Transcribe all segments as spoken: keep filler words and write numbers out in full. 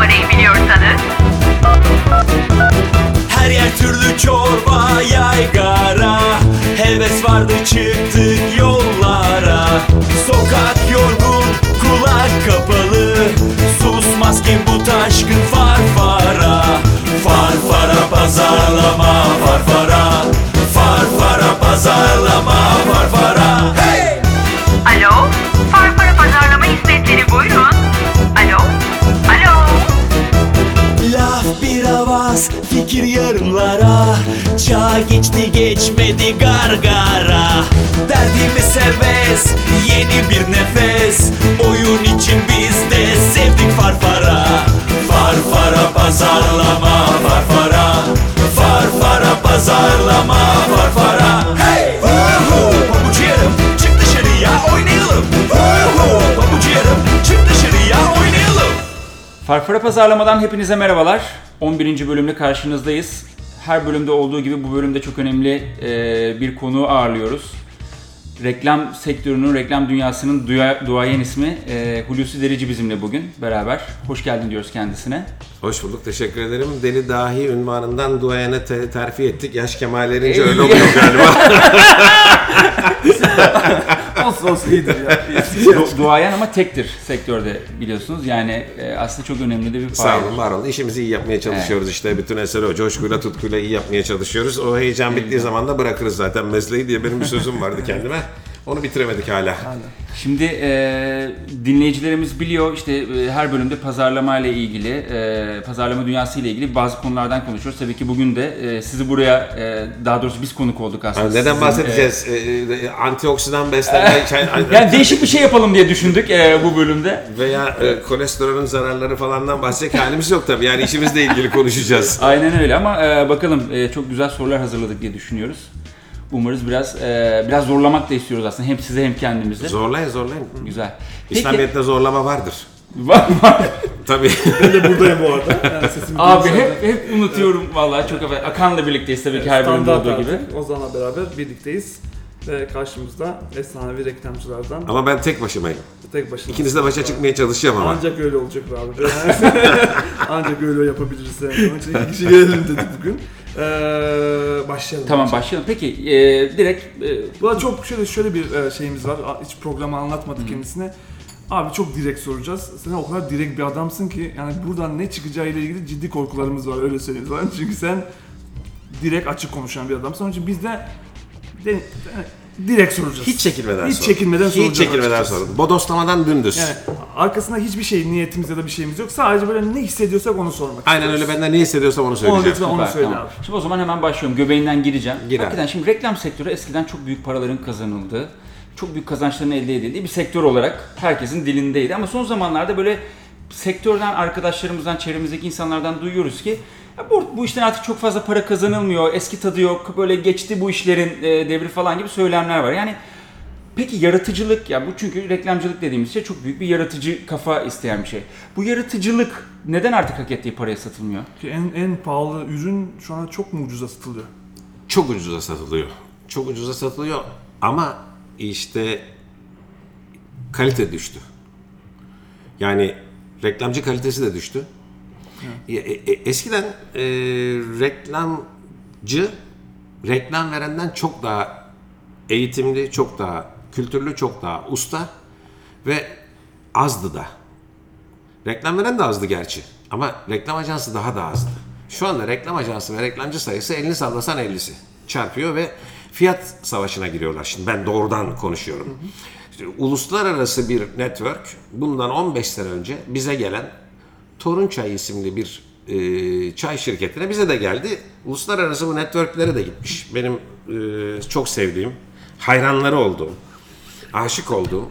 numarayı biliyorsanız. Her yer türlü çorba, yaygara. Heves vardı, çıktık yollara. Sokak yorgun, kulak kapalı. Susmaz kim bu taşkın farfara. Farfara pazarlama, farfara. Farfara pazarlama, farfara. Hey! Alo, farfara pazarlama hizmetleri buyurun. Alo, alo. Laf bir avaz, fikir yarımlara. Çağ geçti geçmedi gargara. Derdimi serbest, yeni bir nefes. Oyun için biz de sevdik farfara. Farfara pazarlama, farfara. Farfara pazarlama, farfara. Hey! Uhu! Pabucu yarım, çık dışarıya oynayalım. Uhu! Pabucu yarım, çık dışarıya oynayalım. Farfara pazarlamadan hepinize merhabalar. on birinci bölümle karşınızdayız. Her bölümde olduğu gibi bu bölümde çok önemli bir konuğu ağırlıyoruz. Reklam sektörünün, reklam dünyasının duya, duayen ismi e, Hulusi Derici bizimle bugün beraber. Hoş geldin diyoruz kendisine. Hoş bulduk, teşekkür ederim. Deli dahi unvanından duayene te- terfi ettik. Yaş kemalerince öyle oluyor galiba. Olsun olsun iyidir ya. Du- duayen ama tektir sektörde biliyorsunuz. Yani e, aslında çok önemli de bir payı. Sağ olun, var olun. İşimizi iyi yapmaya çalışıyoruz evet. işte. Bütün eseri o coşkuyla, tutkuyla iyi yapmaya çalışıyoruz. O heyecan bittiği zaman da bırakırız zaten mesleği diye benim bir sözüm vardı kendime. Onu bitiremedik hala. Şimdi e, dinleyicilerimiz biliyor işte e, her bölümde pazarlamayla ilgili, e, pazarlama dünyasıyla ilgili bazı konulardan konuşuyoruz. Tabii ki bugün de e, sizi buraya, e, daha doğrusu biz konuk olduk aslında. Yani neden sizin, bahsedeceğiz? E, e, antioksidan beslenme... çay, yani değişik bir şey yapalım diye düşündük e, bu bölümde. Veya e, kolesterolün zararları falandan bahsedecek halimiz yok tabii. Yani işimizle ilgili konuşacağız. Aynen öyle ama e, bakalım e, çok güzel sorular hazırladık diye düşünüyoruz. Umarız biraz e, biraz zorlamak da istiyoruz aslında hem size hem kendimize. Zorlayın zorlayın. Güzel. İslamiyet'te zorlama vardır. Var var. Tabii. Ben de buradayım bu arada. Yani abi hep hep unutuyorum evet. Vallahi çok evet. Akan'la birlikteyiz tabii evet, ki her bölümde olduğu gibi. Ozan'la beraber birlikteyiz. Ve karşımızda efsanevi reklamcılardan. Ama ben tek başımayım. Tek başına. İkiniz de başa çıkmaya çalışacağım ama. Ancak öyle olacak abi. Ancak öyle yapabiliriz. Onun için iki kişi gelelim dedik bugün. Ee, başlayalım. Tamam önce. başlayalım. Peki e, direkt. E, Burada çok şöyle şöyle bir şeyimiz var. Hiç programı anlatmadık hmm. kendisine. Abi çok direkt soracağız. Sen o kadar direkt bir adamsın ki yani buradan ne çıkacağıyla ilgili ciddi korkularımız var öyle söyleyeyim sana. Çünkü sen direkt açık konuşan bir adamsın. Onun için biz de de, direkt soracağız. Hiç çekinmeden Hiç sorun. çekinmeden soracağız. Hiç çekinmeden sorun. Bodoslamadan dümdüz. Yani arkasında hiçbir şey niyetimiz ya da bir şeyimiz yok. Sadece böyle ne hissediyorsak onu sormak Aynen istiyoruz. Öyle benden ne hissediyorsam onu söyleyeceğim. Onu lütfen onu söyle tamam. abi. Şimdi o zaman hemen başlıyorum. Göbeğinden gireceğim. Gir Hakikaten abi. Şimdi reklam sektörü eskiden çok büyük paraların kazanıldığı, çok büyük kazançların elde edildiği bir sektör olarak herkesin dilindeydi. Ama son zamanlarda böyle sektörden, arkadaşlarımızdan, çevremizdeki insanlardan duyuyoruz ki Bu, bu işten artık çok fazla para kazanılmıyor, eski tadı yok, böyle geçti bu işlerin e, devri falan gibi söylemler var. Yani peki yaratıcılık, ya bu çünkü reklamcılık dediğimiz şey çok büyük bir yaratıcı kafa isteyen bir şey. Bu yaratıcılık neden artık hak ettiği paraya satılmıyor? En, en pahalı ürün şu an çok mu ucuza satılıyor? Çok ucuza satılıyor. Çok ucuza satılıyor ama işte kalite düştü. Yani reklamcı kalitesi de düştü. Eskiden e, reklamcı, reklam verenden çok daha eğitimli, çok daha kültürlü, çok daha usta ve azdı da. Reklam veren de azdı gerçi ama reklam ajansı daha da azdı. Şu anda reklam ajansı ve reklamcı sayısı elini sallasan ellisi çarpıyor ve fiyat savaşına giriyorlar. Şimdi ben doğrudan konuşuyorum. Hı hı. İşte, uluslararası bir network bundan on beş sene önce bize gelen Torunçay isimli bir e, çay şirketine bize de geldi. Uluslararası bu networklere de gitmiş. Benim e, çok sevdiğim, hayranları olduğum, aşık olduğum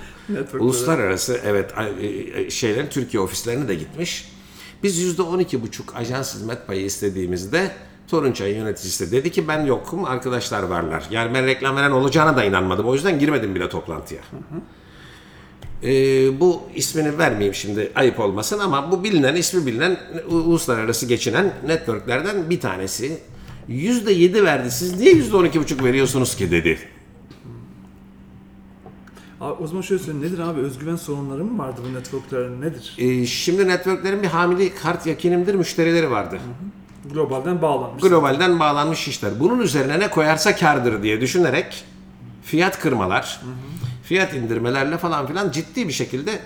uluslararası evet e, şeylerin Türkiye ofislerine de gitmiş. Biz yüzde on iki buçuk ajans hizmet payı istediğimizde Torunçay'ın yöneticisi dedi ki ben yokum, arkadaşlar varlar. Yani ben reklam veren olacağına da inanmadım. O yüzden girmedim bile toplantıya. Hı hı. Ee, bu ismini vermeyeyim şimdi ayıp olmasın ama bu bilinen, ismi bilinen, uluslararası geçinen networklerden bir tanesi yüzde yedi verdi. Siz niye yüzde on iki buçuk veriyorsunuz ki dedi. Abi, o zaman şöyle söyleyeyim, nedir abi, özgüven sorunları mı vardı bu networklerin, nedir? Ee, şimdi networklerin bir hamili kart yakinimdir müşterileri vardı. Hı hı. Globalden bağlanmış. Globalden yani. bağlanmış işler. Bunun üzerine ne koyarsa kârdır diye düşünerek fiyat kırmalar, hı hı. fiyat indirmelerle falan filan ciddi bir şekilde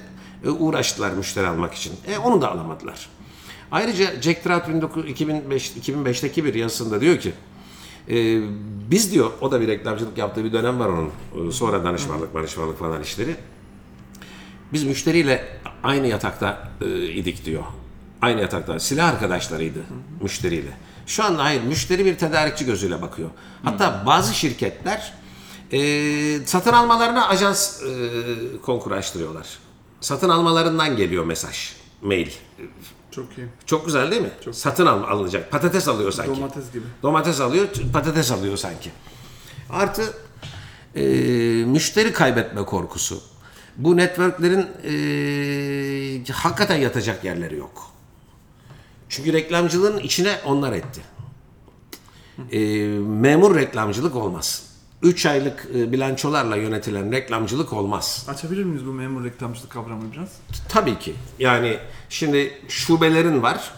uğraştılar müşteri almak için. E, onu da alamadılar. Ayrıca Jack Trout iki bin beşteki bir yazısında diyor ki, e, biz diyor, o da bir reklamcılık yaptığı bir dönem var onun, sonra danışmanlık, danışmanlık falan işleri. Biz müşteriyle aynı yatakta e, idik diyor. Aynı yatakta, silah arkadaşlarıydı müşteriyle. Şu anda hayır, müşteri bir tedarikçi gözüyle bakıyor. Hatta bazı şirketler e, satın almalarına ajans e, konkuru açtırıyorlar. Satın almalarından geliyor mesaj, mail. Çok iyi. Çok güzel değil mi? Çok. Satın al, alınacak. Patates alıyor sanki. Domates gibi. Domates alıyor, patates alıyor sanki. Artı e, müşteri kaybetme korkusu. Bu networklerin e, hakikaten yatacak yerleri yok. Çünkü reklamcılığın içine onlar etti. E, memur reklamcılık olmaz. üç aylık bilançolarla yönetilen reklamcılık olmaz. Açabilir miyiz bu memur reklamcılık kavramını biraz? Tabii ki. Yani şimdi şubelerin var.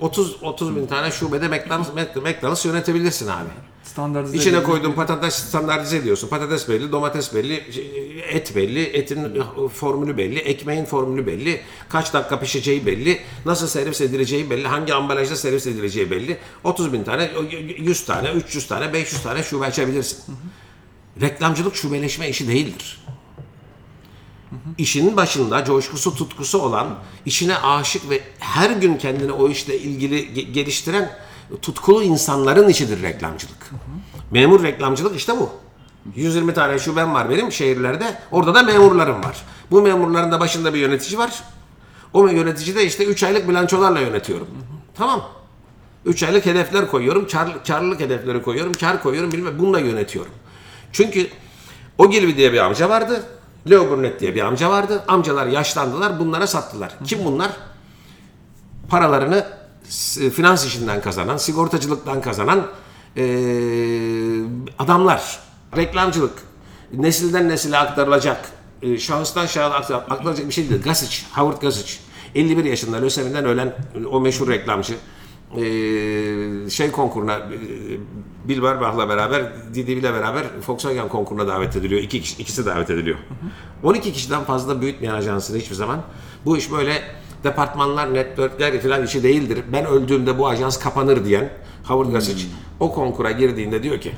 otuz otuz bin tane şubede McDonald's yönetebilirsin abi. Standartize İçine koyduğun patates standartize ediyorsun. Patates belli, domates belli, et belli, etin formülü belli, ekmeğin formülü belli, kaç dakika pişeceği belli, nasıl servis edileceği belli, hangi ambalajda servis edileceği belli. otuz bin tane, yüz tane, üç yüz tane, beş yüz tane şube açabilirsin. Hı hı. Reklamcılık şubeleşme işi değildir. Hı hı. İşinin başında coşkusu, tutkusu olan, işine aşık ve her gün kendini o işle ilgili geliştiren tutkulu insanların işidir reklamcılık. Hı hı. Memur reklamcılık işte bu. yüz yirmi tane şubem var benim şehirlerde. Orada da memurlarım var. Bu memurların da başında bir yönetici var. O yönetici de işte üç aylık bilançolarla yönetiyorum. Hı hı. Tamam. üç aylık hedefler koyuyorum. Kar, karlılık hedefleri koyuyorum. Kar koyuyorum. Bilmem, bununla yönetiyorum. Çünkü Ogilvy diye bir amca vardı. Leo Burnett diye bir amca vardı. Amcalar yaşlandılar. Bunlara sattılar. Hı hı. Kim bunlar? Paralarını finans işinden kazanan, sigortacılıktan kazanan ee, adamlar. Reklamcılık nesilden nesile aktarılacak, e, şahıstan şahsa aktarılacak bir şey değil. Gossage, Howard Gossage, elli bir yaşında löseminden ölen o meşhur reklamcı, e, şey konkuruna, e, Bilbay beraber, D D B ile beraber Volkswagen konkuruna davet ediliyor. İki kişi, ikisi davet ediliyor. on iki kişiden fazla büyütmeyen ajansını hiçbir zaman. Bu iş böyle departmanlar, networkler filan işi değildir. Ben öldüğümde bu ajans kapanır diyen Howard Gossage hmm. o konkura girdiğinde diyor ki,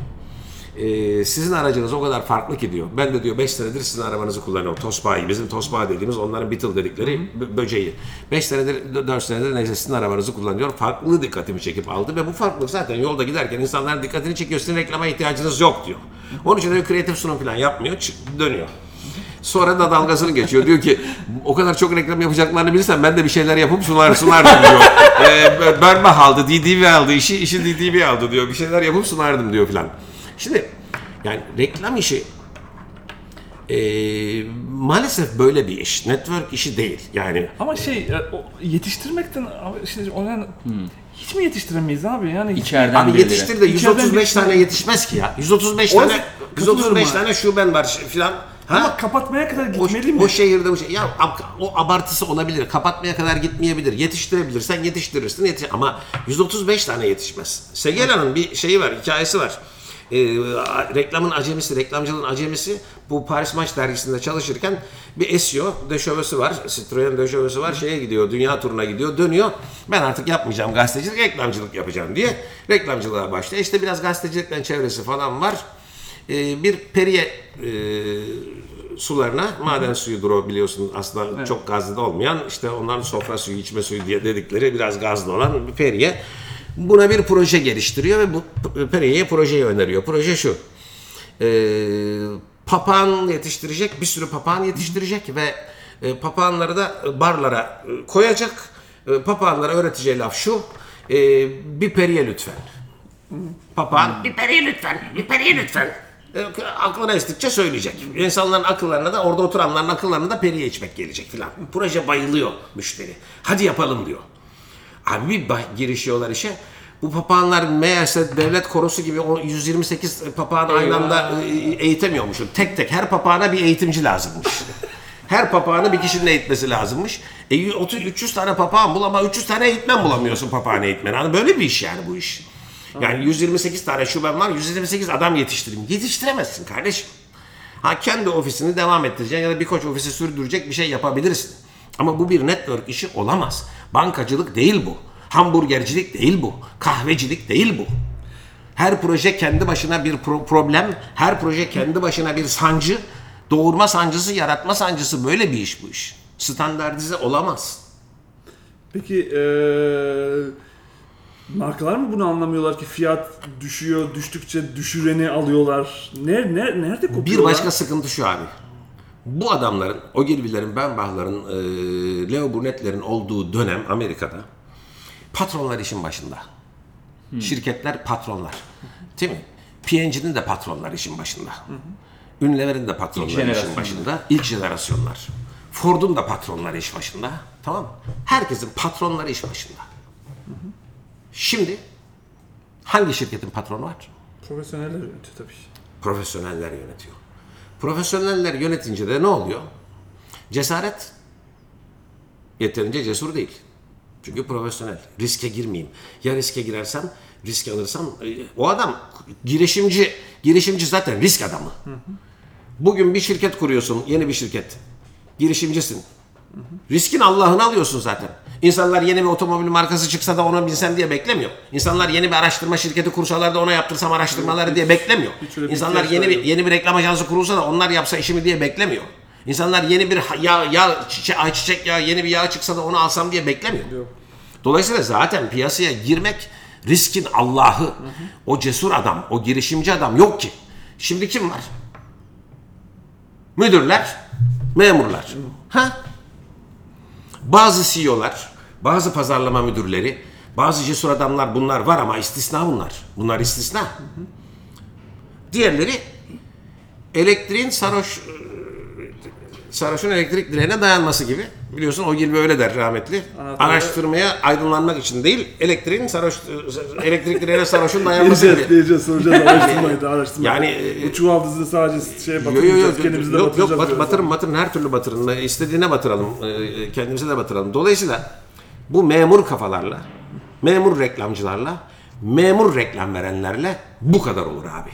e, sizin aracınız o kadar farklı ki diyor. Ben de diyor beş senedir sizin arabanızı kullanıyorum. Tospa'yı, bizim Tospa dediğimiz onların Beetle dedikleri hmm. böceği. beş senedir, dört senedir neyse sizin arabanızı kullanıyor. Farklılığı dikkatimi çekip aldı ve bu farklılık zaten yolda giderken insanların dikkatini çekiyor. Sizin reklama ihtiyacınız yok diyor. Onun için öyle kreatif sunum filan yapmıyor, çık, dönüyor. Sonra da dalgasını geçiyor. Diyor ki o kadar çok reklam yapacaklarını bilirsen ben de bir şeyler yapıp sunar sunardım diyor. E, Berma aldı, D D B aldı, işi, işi D D B aldı diyor. Bir şeyler yapıp sunardım diyor filan. Şimdi yani reklam işi e, maalesef böyle bir iş. Network işi değil yani. Ama şey yetiştirmekten şimdi ona hmm. hiç mi yetiştiremeyiz abi? Yani içeriden abi yetiştir de yüz otuz beş tane yetişmez ki ya. yüz otuz beş o, tane yüz otuz beş tane şuben var filan. Ha? Ama kapatmaya kadar gitmeli o, mi? O şehirde bu şey. Ya o abartısı olabilir. Kapatmaya kadar gitmeyebilir. Yetiştirebilirsen yetiştirirsin. Yetiş- ama yüz otuz beş tane yetişmez. Segelan'ın bir şeyi var, hikayesi var. Ee, reklamın acemisi, reklamcılığın acemisi bu Paris Match dergisinde çalışırken bir S E O döşövesi var. Citroën döşövesi var. Şeye gidiyor, dünya turuna gidiyor, dönüyor. Ben artık yapmayacağım gazetecilik, reklamcılık yapacağım diye reklamcılığa başlıyor. İşte biraz gazetecilikten çevresi falan var. Ee, bir Perrier e, sularına, maden suyudur o biliyorsun aslında evet. çok gazlı da olmayan, işte onların sofra suyu, içme suyu diye dedikleri biraz gazlı olan bir Perrier. Buna bir proje geliştiriyor ve bu Perrier'e projeyi öneriyor. Proje şu, e, papağan yetiştirecek, bir sürü papağan yetiştirecek ve e, papağanları da barlara koyacak. E, papağanlara öğreteceği laf şu, e, bir Perrier lütfen. Papağan, bir Perrier lütfen, bir Perrier lütfen. E, aklına estikçe söyleyecek. İnsanların akıllarına da, orada oturanların akıllarına da Perrier içmek gelecek filan. Proje bayılıyor müşteri. Hadi yapalım diyor. Abi bir girişiyorlar işe. Bu papağanlar meğerse devlet korosu gibi o yüz yirmi sekiz papağanı aynı anda eğitemiyormuş. Tek tek her papağana bir eğitimci lazımmış. Her papağanı bir kişinin eğitmesi lazımmış. E otuz üç yüz tane papağan bul ama üç yüz tane eğitmen bulamıyorsun papağan eğitmeni. Hani böyle bir iş yani bu iş. Yani yüz yirmi sekiz tane şubem var, yüz yirmi sekiz adam yetiştireyim. Yetiştiremezsin kardeşim. Ha kendi ofisini devam ettireceksin ya da birkaç ofisi sürdürecek bir şey yapabilirsin. Ama bu bir network işi olamaz. Bankacılık değil bu. Hamburgercilik değil bu. Kahvecilik değil bu. Her proje kendi başına bir pro- problem, her proje kendi başına bir sancı, doğurma sancısı, yaratma sancısı, böyle bir iş bu iş. Standartize olamaz. Peki ee, markalar mı bunu anlamıyorlar ki fiyat düşüyor, düştükçe düşüreni alıyorlar? Nerede, nerede kopuyorlar? Bir başka sıkıntı şu abi. Bu adamların, Ogilvy'lerin, Benbach'ların, ee, Leo Burnett'lerin olduğu dönem Amerika'da patronlar işin başında. Hmm. Şirketler patronlar. Değil mi? P and G'nin de patronlar işin başında. Hmm. Ünlülerin de patronlar işin başında. İlk jenerasyonlar. Ford'un da patronları iş başında. Tamam mı? Herkesin patronları iş başında. Hmm. Şimdi hangi şirketin patronu var? Profesyoneller yönetiyor tabii. Profesyoneller yönetiyor. Profesyoneller yönetince de ne oluyor? Cesaret yeterince cesur değil. Çünkü profesyonel. Riske girmeyeyim. Ya riske girersem, risk alırsam... O adam girişimci. Girişimci zaten risk adamı. Hı hı. Bugün bir şirket kuruyorsun, yeni bir şirket. Girişimcisin. Hı hı. Riskin Allah'ını alıyorsun zaten. İnsanlar yeni bir otomobil markası çıksa da ona binsem diye beklemiyor. İnsanlar yeni bir araştırma şirketi kursalar da ona yaptırsam araştırmaları hiç, diye beklemiyor. İnsanlar yeni bir, yeni bir reklam ajansı kurulsa da onlar yapsa işimi diye beklemiyor. İnsanlar yeni bir yağ, yağ çiçek, ayçiçek yağı, yeni bir yağ çıksa da onu alsam diye beklemiyor. Yok. Dolayısıyla zaten piyasaya girmek riskin Allah'ı. Hı hı. O cesur adam, o girişimci adam yok ki. Şimdi kim var? Müdürler, memurlar. Hı. Ha? Bazı C E O'lar, bazı pazarlama müdürleri, bazı cesur adamlar bunlar var ama istisna bunlar. Bunlar istisna. Hı hı. Diğerleri elektriğin sarhoş... Sarhoş'un elektrik direğine dayanması gibi. Biliyorsun Ogilvy öyle der rahmetli. Anladım. Araştırmaya aydınlanmak için değil, elektriğin sarhoş, elektrik direğine sarhoşun dayanması gibi. Diyeceğiz, soracağız araştırmayı da araştırmayı. Yani bu çuvaldızı sadece şeye batıracağız, kendimizi de batıracağız. Yok yok, batırın batırın, her türlü batırın. İstediğine batıralım, kendimize de batıralım. Dolayısıyla bu memur kafalarla, memur reklamcılarla, memur reklam verenlerle bu kadar olur abi.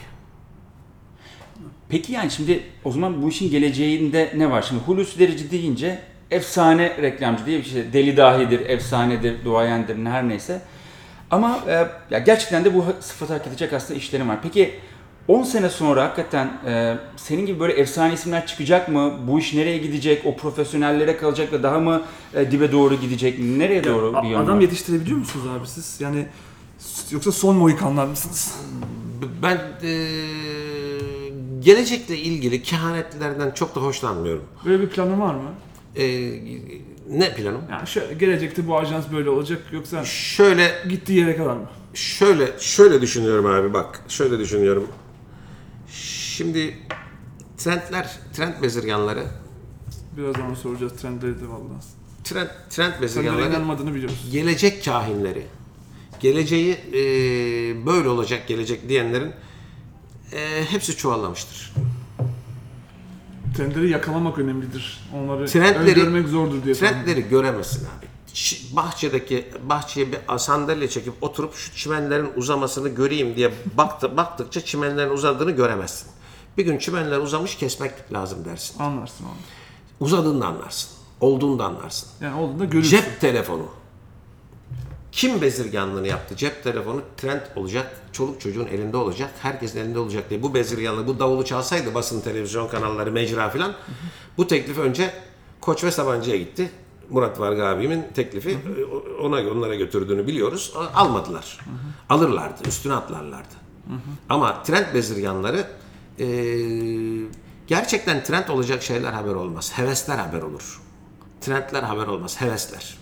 Peki yani şimdi o zaman bu işin geleceğinde ne var? Şimdi Hulusi Derici deyince efsane reklamcı diye bir şey. Deli dahidir, efsanedir, duayendir, her neyse. Ama e, ya gerçekten de bu sıfatı hak edecek aslında işlerim var. Peki on sene sonra hakikaten e, senin gibi böyle efsane isimler çıkacak mı? Bu iş nereye gidecek? O profesyonellere kalacak ve daha mı e, dibe doğru gidecek? Nereye ya, doğru a- bir yönde? Adam yetiştirebiliyor musunuz abi siz? Yani yoksa son Mohikanlar mısınız? Ben... E- Gelecekle ilgili kehanetlerden çok da hoşlanmıyorum. Böyle bir planın var mı? Ee, ne planım? Yani şöyle, gelecekte bu ajans böyle olacak yoksa şöyle gittiği yere kadar mı? Şöyle şöyle düşünüyorum abi bak. Şöyle düşünüyorum. Şimdi trendler, trend bezirganları. Birazdan onu soracağız trendleri de vallahi. Trend trend bezirganları. İnanmadığını biliyoruz. Gelecek kahinleri. Geleceği e, böyle olacak gelecek diyenlerin E, hepsi çuvallamıştır. Trendleri yakalamak önemlidir. Onları trendleri, öngörmek zordur diye. Trendleri göremezsin abi. Bahçedeki bahçeye bir sandalye çekip oturup şu çimenlerin uzamasını göreyim diye baktı, baktıkça çimenlerin uzadığını göremezsin. Bir gün çimenler uzamış, kesmek lazım dersin. Anlarsın onu. Uzadığını da anlarsın. Olduğunu da anlarsın. Yani olduğunu da görürsün. Cep telefonu. Kim bezirganlığını yaptı? Cep telefonu trend olacak, çoluk çocuğun elinde olacak, herkesin elinde olacak diye. Bu bezirganlığı, bu davulu çalsaydı basın, televizyon kanalları, mecra filan. Bu teklif önce Koç ve Sabancı'ya gitti. Murat Varga abimin teklifi, ona onlara götürdüğünü biliyoruz. Almadılar. Hı hı. Alırlardı, üstüne atlarlardı. Hı hı. Ama trend bezirganları, e, gerçekten trend olacak şeyler haber olmaz. Hevesler haber olur. Trendler haber olmaz, hevesler.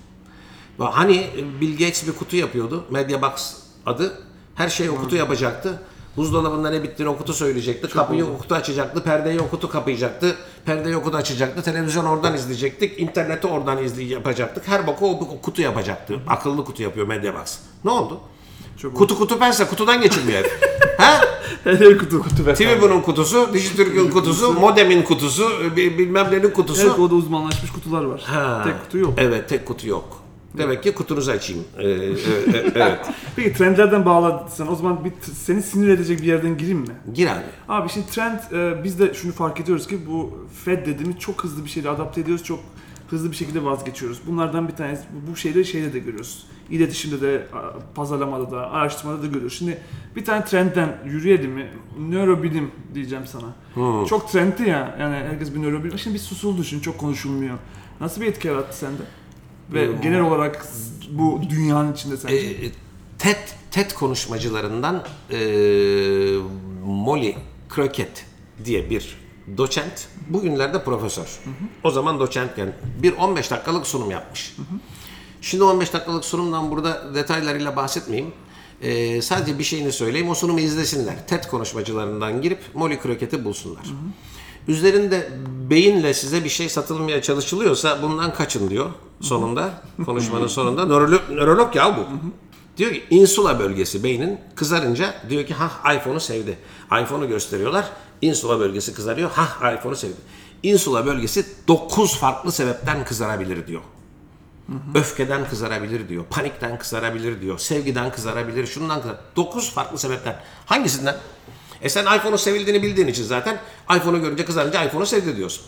Hani Bill Gates bir kutu yapıyordu, Media Box adı. Her şeyi o kutu yapacaktı. Buzdolabında ne bittiğini o kutu söyleyecekti. Çok kapıyı oldu. O kutu açacaktı, perdeyi o kutu kapayacaktı. Perdeyi o kutu açacaktı, televizyon oradan izleyecektik, interneti oradan izleyecektik, yapacaktık. Her boku o kutu yapacaktı. Akıllı kutu yapıyor Media Box. Ne oldu? Çok kutu kutu pense, kutudan geçilmiyor. Ha? Her kutu kutu. T V B'nin kutusu, Dijitürk'ün kutusu, modemin kutusu, bilmem nenin kutusu. Evet, o da uzmanlaşmış kutular var. Ha. Tek kutu yok. Evet, tek kutu yok. Demek ki kutunuzu açayım. Ee, e, e, evet. Peki trendlerden bağladın. O zaman bir, seni sinir edecek bir yerden gireyim mi? Gir abi. Abi şimdi trend, e, biz de şunu fark ediyoruz ki bu Fed dediğimiz çok hızlı bir şeyle adapte ediyoruz. Çok hızlı bir şekilde vazgeçiyoruz. Bunlardan bir tanesi, bu şeyleri şeyde de görüyoruz. İletişimde de, pazarlamada da, araştırmada da görüyoruz. Şimdi bir tane trendden yürüyelim mi? Nörobilim diyeceğim sana. Hmm. Çok trendti ya. Yani herkes bir nörobilim. Şimdi bir susuldu, şimdi çok konuşulmuyor. Nasıl bir etki yarattı sende? Ve hmm. genel olarak bu dünyanın içinde sence? E, TED, TED konuşmacılarından e, Molly Crockett diye bir doçent, bugünlerde profesör. Hı hı. O zaman doçentken bir on beş dakikalık sunum yapmış. Hı hı. Şimdi on beş dakikalık sunumdan burada detaylarıyla bahsetmeyeyim. E, sadece bir şeyini söyleyeyim, o sunumu izlesinler. TED konuşmacılarından girip Molly Crockett'i bulsunlar. Hı hı. Üzerinde beyinle size bir şey satılmaya çalışılıyorsa bundan kaçın diyor sonunda, konuşmanın sonunda. Nörolog, nörolog ya bu. Diyor ki insula bölgesi beynin kızarınca diyor ki hah iPhone'u sevdi. iPhone'u gösteriyorlar, insula bölgesi kızarıyor, hah iPhone'u sevdi. İnsula bölgesi dokuz farklı sebepten kızarabilir diyor. Öfkeden kızarabilir diyor, panikten kızarabilir diyor, sevgiden kızarabilir, şundan kızarabilir. dokuz farklı sebepten. Hangisinden? E sen iPhone'un sevildiğini bildiğin için zaten iPhone'u görünce kızarınca iPhone'u sevdi diyorsun.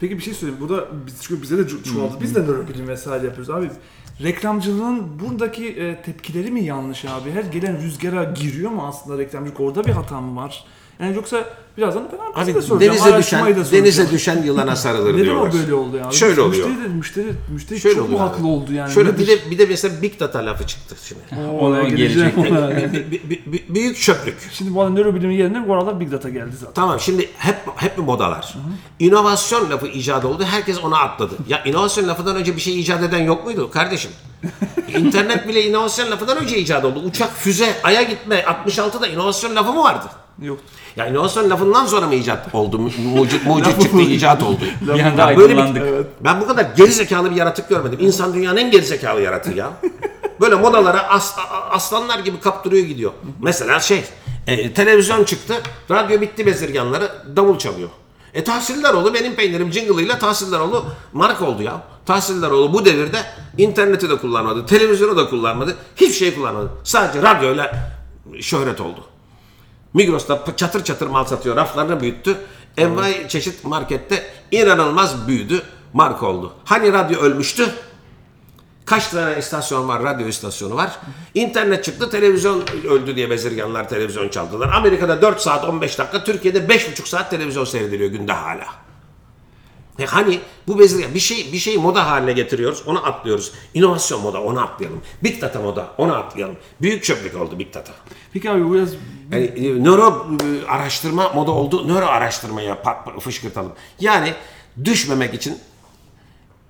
Peki bir şey söyleyeyim. Burada çünkü bize de çoğaldı. Biz de nörobilim vesaire yapıyoruz abi. Reklamcılığın buradaki e, tepkileri mi yanlış abi? Her gelen rüzgara giriyor mu aslında reklamcılık? Orada bir hata mı var? Yani yoksa birazdan ben arkasını da soracağım. Denize düşen, denize düşen yılana sarılır neden diyorlar. Neden o böyle oldu yani? Şöyle oluyor. Müşteri de, müşteri, müşteri şöyle çok mu haklı oldu yani? Şöyle bir de, bir de mesela Big Data lafı çıktı şimdi. Oo, ona gelecek. Büyük çöplük. Şimdi bu nörobilimin yerine bu aralar Big Data geldi zaten. Tamam şimdi hep hep modalar. Hı-hı. İnovasyon lafı icat oldu. Herkes ona atladı. Ya inovasyon lafından önce bir şey icat eden yok muydu kardeşim? İnternet bile inovasyon lafından önce icat oldu. Uçak, füze, aya gitme altmışaltıda inovasyon lafı mı vardı? Yok. Ya inovasyon lafından sonra mı icat oldu? Mucit, mucit çıktı, icat oldu. Bir anda aydınlandık. Evet. Ben bu kadar gerizekalı bir yaratık görmedim. İnsan dünyanın en gerizekalı yaratığı ya. Böyle modalara as, aslanlar gibi kaptırıyor gidiyor. Mesela şey, e, televizyon çıktı, radyo bitti bezirganları, davul çalıyor. E Tahsilleroğlu benim peynirim jingle'ıyla Tahsilleroğlu marka oldu ya. Tahsilleroğlu bu devirde interneti de kullanmadı, televizyonu da kullanmadı, hiçbir şey kullanmadı. Sadece radyoyla şöhret oldu. Migros'ta çatır çatır mal satıyor, raflarını büyüttü. Envai çeşit markette inanılmaz büyüdü, marka oldu. Hani radyo ölmüştü? Kaç tane istasyon var, radyo istasyonu var. İnternet çıktı, televizyon öldü diye bezirganlar televizyon çaldılar. Amerika'da dört saat on beş dakika, Türkiye'de beş buçuk saat televizyon seyrediliyor günde hala. E hani bu bezirgan, bir şey bir şeyi moda haline getiriyoruz, onu atlıyoruz. İnovasyon moda, onu atlayalım. Big Data moda, onu atlayalım. Büyük çöplük oldu Big Data. Peki abi bu yaz... Yani nöro araştırma moda oldu, nöro araştırmaya fışkırtalım. Yani düşmemek için...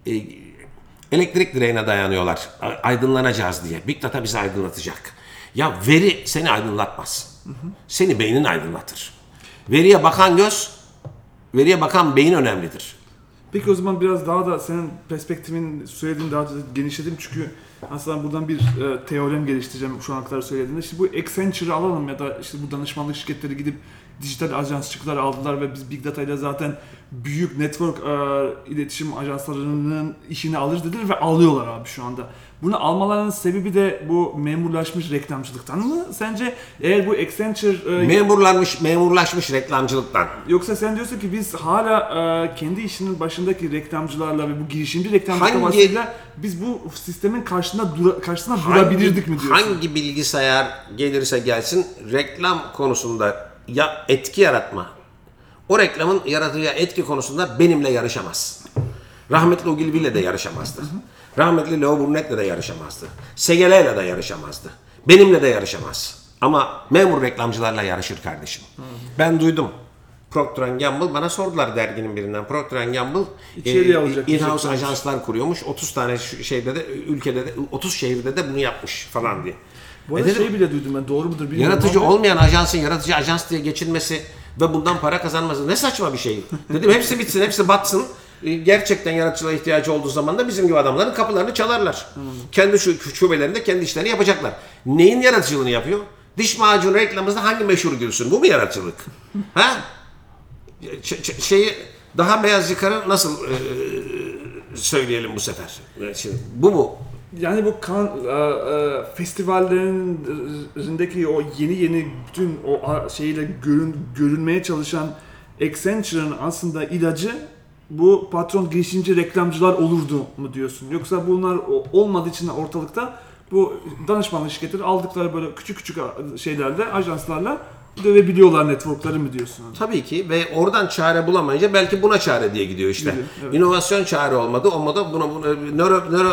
E, elektrik direğine dayanıyorlar. Aydınlanacağız diye. Big Data bizi aydınlatacak. Ya veri seni aydınlatmaz. Hı hı. Seni beynin aydınlatır. Veriye bakan göz, veriye bakan beyin önemlidir. Peki o zaman biraz daha da senin perspektifin söylediğin daha da genişledim. Çünkü aslında buradan bir e, teorem geliştireceğim şu ana kadar söylediğinde. İşte bu Accenture'ı alalım ya da işte bu danışmanlık şirketleri gidip dijital ajansçıklar aldılar ve biz Big Data ile zaten büyük network e, iletişim ajanslarının işini alır dediler ve alıyorlar abi şu anda. Bunu almalarının sebebi de bu memurlaşmış reklamcılıktan mı? Sence eğer bu Accenture... E, memurlanmış, memurlaşmış reklamcılıktan. Yoksa sen diyorsun ki biz hala e, kendi işinin başındaki reklamcılarla ve bu girişimci reklamcılık havasıyla biz bu sistemin karşısına, dura, karşısına hangi, durabilirdik mi diyorsun? Hangi bilgisayar gelirse gelsin reklam konusunda ya etki yaratma. O reklamın yaratıcı etki konusunda benimle yarışamaz. Rahmetli Ogilvy ile de yarışamazdı. Rahmetli Leo Burnett ile de yarışamazdı. S G L ile de yarışamazdı. Benimle de yarışamaz. Ama memur reklamcılarla yarışır kardeşim. Hı hı. Ben duydum. Procter and Gamble, bana sordular derginin birinden. Procter and Gamble e, in-house ajanslar kuruyormuş. otuz tane şeyde de, ülkede de, otuz şehirde de bunu yapmış falan diye. Bu arada e şey bile duydum ben, doğru mudur bilmiyorum. Yaratıcı olmayan ajansın yaratıcı ajans diye geçilmesi ve bundan para kazanması ne saçma bir şey. Dedim hepsi bitsin, hepsi batsın. gerçekten yaratıcılığa ihtiyacı olduğu zaman da bizim gibi adamların kapılarını çalarlar. Hmm. Kendi şu şubelerinde kendi işlerini yapacaklar. Neyin yaratıcılığını yapıyor? Diş macunu reklamında hangi meşhur gülsün? Bu mu yaratıcılık? Ha? Ş- ş- şeyi daha beyaz yıkarı nasıl e- söyleyelim bu sefer? Şimdi bu mu? Yani bu kan, e, e, festivallerin üzerindeki o yeni yeni bütün o a, şeyle görün, görünmeye çalışan Accenture'ın aslında ilacı bu patron girişimci reklamcılar olurdu mu diyorsun? Yoksa bunlar olmadığı için ortalıkta bu danışmanlık şirketleri aldıkları böyle küçük küçük şeylerle, ajanslarla dövebiliyorlar networkları mı diyorsun? Tabii ki ve oradan çare bulamayınca belki buna çare diye gidiyor işte. Gidiyor, evet. İnovasyon çare olmadı, olmadı buna, buna nöro, nöro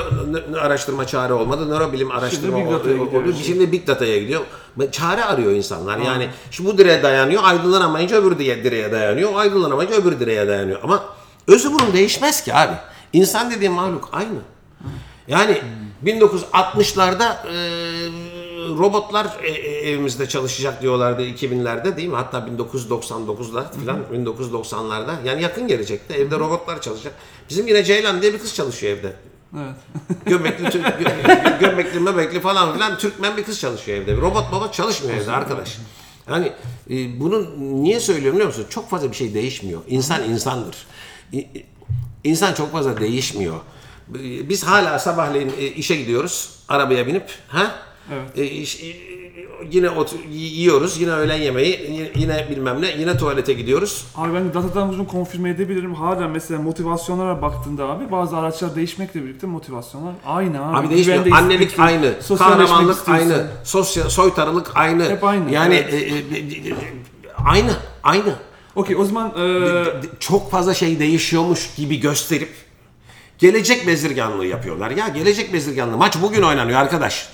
araştırma çare olmadı, nörobilim araştırma oldu. Şimdi, şimdi big data'ya gidiyor. Çare arıyor insanlar. Hı. Yani şimdi bu direğe dayanıyor, aydınlanamayınca öbür direğe dayanıyor, aydınlanamayınca öbür direğe dayanıyor. Ama özü bunun değişmez ki abi. İnsan dediğin mahluk aynı. Yani bin dokuz yüz altmışlarda e, robotlar evimizde çalışacak diyorlardı iki binlerde değil mi? Hatta bin dokuz yüz doksan dokuzlar filan, bin dokuz yüz doksanlarda yani yakın gelecekte evde robotlar çalışacak. Bizim yine Ceylan diye bir kız çalışıyor evde. Evet. Göbekli, tü, gö, göbekli mebekli falan filan Türkmen bir kız çalışıyor evde. Robot baba çalışmıyor evde arkadaş. Yani e, bunu niye söylüyorum biliyor musun? Çok fazla bir şey değişmiyor. İnsan insandır. İnsan çok fazla değişmiyor. Biz hala sabahleyin işe gidiyoruz. Arabaya binip ha? Evet. E, iş, yine ot, yiyoruz, yine öğlen yemeği, yine, yine bilmem ne, yine tuvalete gidiyoruz. Abi ben datadan bunu konfirme edebilirim. Hala mesela motivasyonlara baktığında abi bazı araçlar değişmekle birlikte motivasyonlar aynı abi. Abi değişmiyor. Annelik aynı, kahramanlık aynı, sosyal soytarılık aynı. Hep aynı. Yani evet. e, e, e, aynı, aynı. Okey, o zaman e... çok fazla şey değişiyormuş gibi gösterip gelecek bezirganlığı yapıyorlar. Ya gelecek bezirganlığı. Maç bugün oynanıyor arkadaş.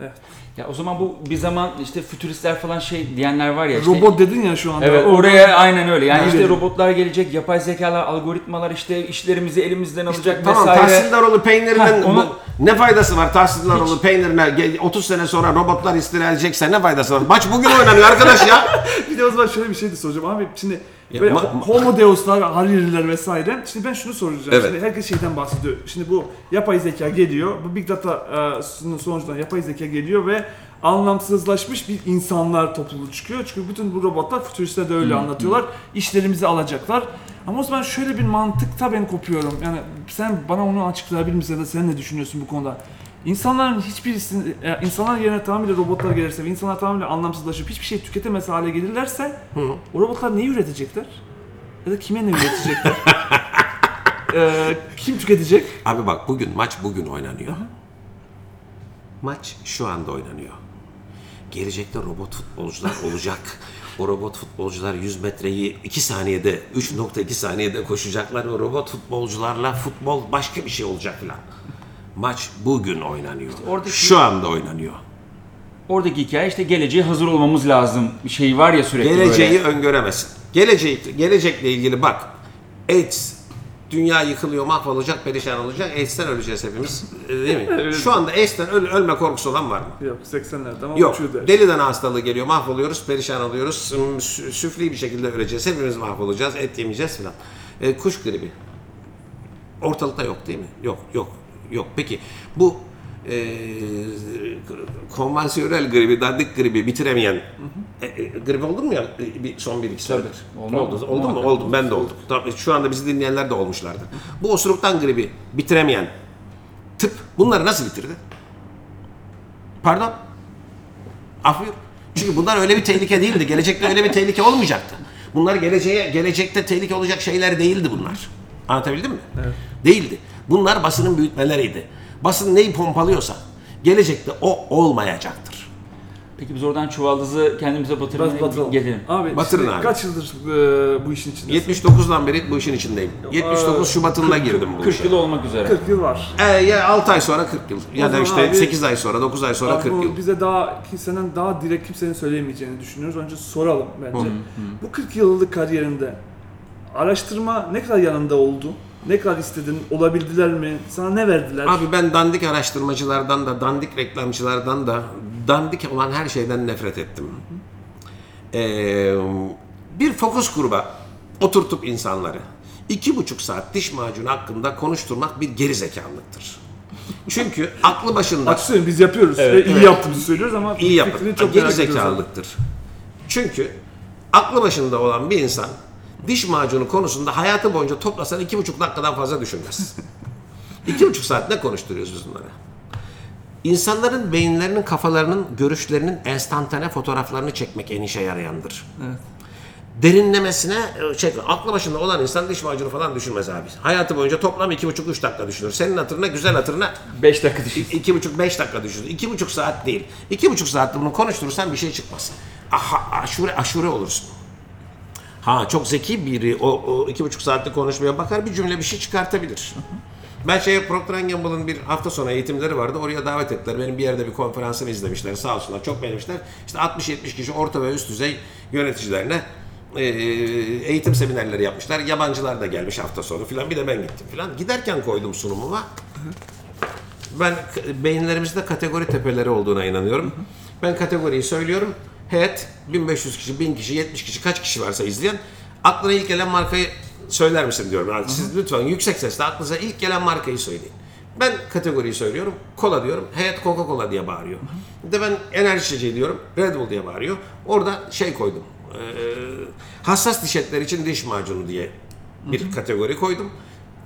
Evet. Ya o zaman bu bir zaman işte fütüristler falan şey diyenler var ya. Işte, robot dedin ya şu anda. Evet, oraya aynen öyle. Yani işte robotlar gelecek, yapay zekalar, algoritmalar işte işlerimizi elimizden alacak işte, vesaire. Tamam, Tahsin Daroğlu peynirinden ha, onu... ne faydası var? Tahsin Daroğlu peynirine otuz sene sonra robotlar istiralecekse ne faydası var? Maç bugün oynanıyor arkadaş ya. Bir de o zaman şöyle bir şey de soracağım abi. Şimdi böyle ya, ma- homo deuslar, haririler vesaire. Şimdi ben şunu soracağım. Evet. Şimdi herkes şeyden bahsediyor. Şimdi bu yapay zeka geliyor. Bu big data'nın sonucunda yapay zeka geliyor ve anlamsızlaşmış bir insanlar topluluğu çıkıyor. Çünkü bütün bu robotlar fütüristler de öyle hmm. anlatıyorlar. İşlerimizi alacaklar. Ama o zaman şöyle bir mantıkta ben kopuyorum. Yani sen bana onu açıklayabilir misin ya da sen ne düşünüyorsun bu konuda? İnsanların hiçbirisini, insanlar yerine tamamıyla robotlar gelirse ve insanlar tamamıyla anlamsızlaşıp hiçbir şey tüketemez hale gelirlerse Hı. o robotlar neyi üretecekler? Ya da kime ne üretecekler? ee, kim tüketecek? Abi bak bugün maç bugün oynanıyor. Aha. Maç şu anda oynanıyor. Gelecekte robot futbolcular olacak. O robot futbolcular yüz metreyi iki saniyede, üç virgül iki saniyede koşacaklar. O robot futbolcularla futbol başka bir şey olacak falan. Maç bugün oynanıyor. İşte oradaki, şu anda oynanıyor. Oradaki hikaye işte geleceğe hazır olmamız lazım. Bir şey var ya sürekli geleceği böyle. Öngöremezsin. Geleceği, gelecekle ilgili bak. AIDS. Dünya yıkılıyor, mahvolacak, perişan olacak. AIDS'ten öleceğiz hepimiz. Değil mi? Evet. Şu anda AIDS'ten öl- ölme korkusu olan var mı? Yok. seksenlerde ama yok. Uçuyordu. Deliden hastalığı geliyor. Mahvoluyoruz, perişan oluyoruz. Sü- süfli bir şekilde öleceğiz. Hepimiz mahvolacağız. Et yemeyeceğiz falan. E, kuş gribi. Ortalıkta yok değil mi? Yok, yok. Yok. Peki bu e, konvansiyonel gribi, dandik gribi bitiremeyen hı hı. E, e, grip oldu mu ya e, son bir iki senedir? Oldu, oldu, oldu, oldu mu? Oldu. Oldu. Ben de oldum. Tabii şu anda bizi dinleyenler de olmuşlardı. Bu osuruktan gribi bitiremeyen tıp bunları nasıl bitirdi? Pardon? Afiyet. Çünkü bunlar öyle bir tehlike değildi. Gelecekte öyle bir tehlike olmayacaktı. Bunlar geleceğe, gelecekte tehlike olacak şeyler değildi bunlar. Anlatabildim mi? Evet. Değildi. Bunlar basının büyütmeleriydi. Basın neyi pompalıyorsa gelecekte o olmayacaktır. Peki biz oradan çuvaldızı kendimize batırmaya gelelim. Abi, batırın işte abi. Kaç yıldır e, bu işin içindesin? yetmiş dokuzdan beri bu işin içindeyim. yetmiş dokuz Şubat'ında girdim bu işe. kırk yıl olmak üzere. kırk yıl var. E, ya altı ay sonra kırk yıl. Ya da işte abi, sekiz ay sonra, dokuz ay sonra abi, kırk yıl. Bize daha kimsenin daha direkt kimsenin söyleyemeyeceğini düşünüyoruz. Önce soralım bence. Hı, hı. Bu kırk yıllık kariyerinde araştırma ne kadar yanında oldu? Ne kadar istedin? Olabildiler mi? Sana ne verdiler? Abi ben dandik araştırmacılardan da, dandik reklamcılardan da, dandik olan her şeyden nefret ettim. Ee, bir fokus gruba oturtup insanları iki buçuk saat diş macunu hakkında konuşturmak bir gerizekalılıktır. Çünkü aklı başında... Açıkçası biz yapıyoruz. Evet, iyi evet. yaptığımızı söylüyoruz ama... İyi yaptığımızı çok gerizekalılıktır. Çünkü aklı başında olan bir insan diş macunu konusunda hayatı boyunca toplasan iki buçuk dakikadan fazla düşünmez. İki buçuk saat ne konuşturuyoruz biz bunları? İnsanların beyinlerinin, kafalarının, görüşlerinin enstantane fotoğraflarını çekmek en işe yarayandır. Evet. Derinlemesine, şey, aklı başında olan insan diş macunu falan düşünmez abi. Hayatı boyunca toplam iki buçuk üç dakika düşünür. Senin hatırına, güzel hatırına beş dakika düşünür. iki buçuk beş dakika düşünür. iki buçuk saat değil. iki buçuk saatte bunu konuşturursan bir şey çıkmaz. Aha, aşure, aşure olursun. Ha, çok zeki biri o, o iki buçuk saatte konuşmaya bakar, bir cümle bir şey çıkartabilir. Hı hı. Ben şeye, Procter and Gamble'ın bir hafta sonu eğitimleri vardı. Oraya davet ettiler. Benim bir yerde bir konferansını izlemişler. Sağ olsunlar. Çok beğenmişler. İşte altmış yetmiş kişi orta ve üst düzey yöneticilerine e, eğitim seminerleri yapmışlar. Yabancılar da gelmiş hafta sonu filan. Bir de ben gittim filan. Giderken koydum sunumuma. Ben beyinlerimizde kategori tepeleri olduğuna inanıyorum. Ben kategoriyi söylüyorum. Head, bin beş yüz kişi, bin kişi, yetmiş kişi, kaç kişi varsa izleyen, aklına ilk gelen markayı söyler misin diyorum. Yani siz lütfen yüksek sesle aklınıza ilk gelen markayı söyleyin. Ben kategoriyi söylüyorum. Kola diyorum. Hayat Coca-Cola diye bağırıyor. Bir de ben enerji içeceği diyorum. Red Bull diye bağırıyor. Orada şey koydum. Ee, hassas diş etler için diş macunu diye bir hı hı. kategori koydum.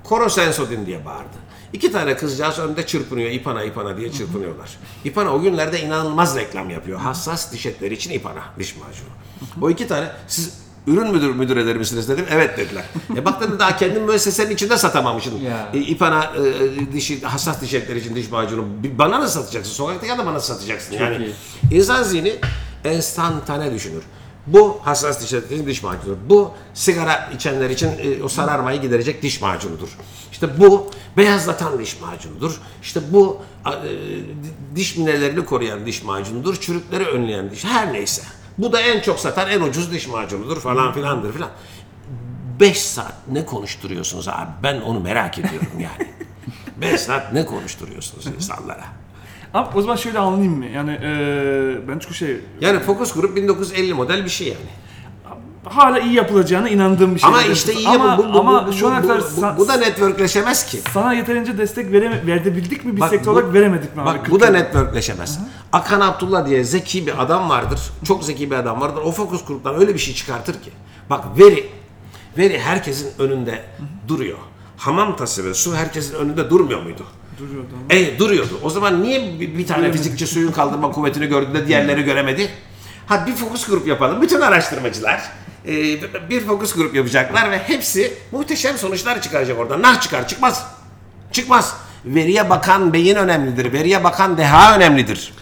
Korosensodin diye bağırdı. İki tane kızcağız önde çırpınıyor. İpana ipana diye çırpınıyorlar. İpana o günlerde inanılmaz reklam yapıyor. Hassas diş etler için İpana diş macunu. Hı hı. O iki tane siz ürün müdür müdüreleri misiniz dedim. Evet dediler. E bak dedim, daha kendim müessesenin içinde satamamışım. Yeah. E, İpana e, dişi, hassas diş etleri için diş macunu. Bana nasıl satacaksın? Sokakta ya da bana satacaksın. Çok yani iyi. İnsan zihni enstantane düşünür. Bu hassas diş etleri için diş macunudur. Bu sigara içenler için e, o sararmayı giderecek diş macunudur. İşte bu beyazlatan diş macunudur. İşte bu e, diş minerallerini koruyan diş macunudur. Çürükleri önleyen diş. Her neyse. Bu da en çok satan, en ucuz diş macunudur falan filandır filan. beş saat ne konuşturuyorsunuz abi? Ben onu merak ediyorum yani. beş saat ne konuşturuyorsunuz insanlara? Abi o zaman şöyle anlayayım mı? Yani ee, ben çünkü şey... Yani Focus Group bin dokuz yüz elli model bir şey yani. Hala iyi yapılacağına inandığım bir şey. Ama işte iyi yapın. Ama, bu, bu, ama bu, şu ana kadar... Bu, bu, bu da networkleşemez ki. Sana yeterince destek vereme, verebildik mi? Bir bak, sektör bu, olarak veremedik mi? Bak abi, bu da networkleşemez. Hı-hı. Akan Abdullah diye zeki bir adam vardır. Çok zeki bir adam vardır. O Focus Group'tan öyle bir şey çıkartır ki. Bak veri. Veri herkesin önünde Hı-hı. duruyor. Hamam tası ve su herkesin önünde durmuyor muydu? Duruyordu ama. E, duruyordu. O zaman niye bir, bir tane Duruyordu. fizikçi suyun kaldırma kuvvetini gördü de diğerleri göremedi? Ha, bir Focus Group yapalım. Bütün araştırmacılar bir Focus Group yapacaklar ve hepsi muhteşem sonuçlar çıkaracak oradan. Nah çıkar, çıkmaz. Çıkmaz. Veriye bakan beyin önemlidir. Veriye bakan deha önemlidir.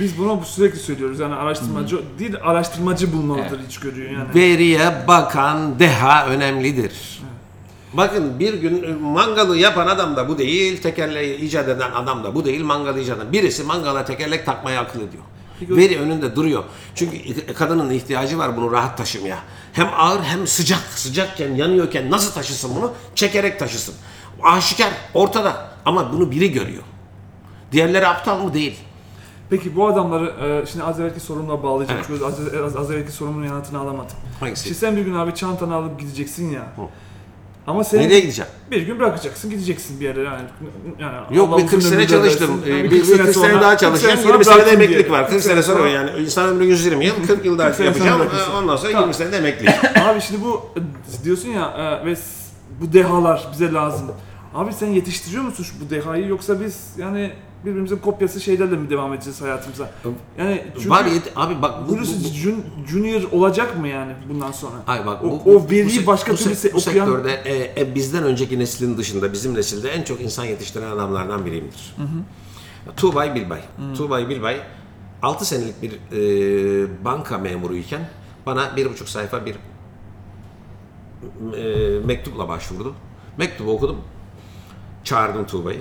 Biz bunu sürekli söylüyoruz. Yani araştırmacı hmm. değil, araştırmacı bulmalıdır evet. içgörüyü yani. Veriye bakan deha önemlidir. Evet. Bakın bir gün mangalı yapan adam da bu değil, tekerleği icat eden adam da bu değil, mangalı icat eden. Birisi mangala tekerlek takmayı akıl ediyor. Veri önünde duruyor. Çünkü kadının ihtiyacı var bunu rahat taşımaya. Hem ağır hem sıcak. Sıcakken, yanıyorken nasıl taşısın bunu? Çekerek taşısın. Aşikar ortada ama bunu biri görüyor. Diğerleri aptal mı? Değil. Peki bu adamları şimdi az evvelki sorumla bağlayacağım. Evet. Az, az evvelki sorumun yanıtını alamadım. Hangisi? Şimdi sen bir gün abi çantanı alıp gideceksin ya. Hı. Ama sen nereye gideceğim? Bir gün bırakacaksın, gideceksin bir yere yani. Yani yok, bir kırk sene çalıştım. Dersin, bir, bir kırk, kırk sene daha çalışacağım. yirmi sene de emeklilik var. kırk sene sonra yani insan ömrü yüz yirmi yıl, kırk yıl daha yapacağım. Ondan sonra tamam. yirmi sene de emeklilik. Abi şimdi bu diyorsun ya ve bu dehalar bize lazım. Abi sen yetiştiriyor musun bu dehayı, yoksa biz yani birbirimizin kopyası şeylerle mi devam edeceğiz hayatımıza? Yani çünkü var yet- abi bak bu, bu, bu junior olacak mı yani bundan sonra? Hayır bak o, bu, o veriyi bu, başka bu, türlü se- bu okuyan... sektörde e, e, bizden önceki neslin dışında bizim nesilde en çok insan yetiştiren adamlardan biriyimdir. Hı hı. Tuğay Bilbay. Hı. Tuğay Bilbay altı senelik bir e, banka memuruyken bana bir buçuk sayfa bir e, mektupla başvurdu. Mektubu okudum. Çağırdım Tuğba'yı.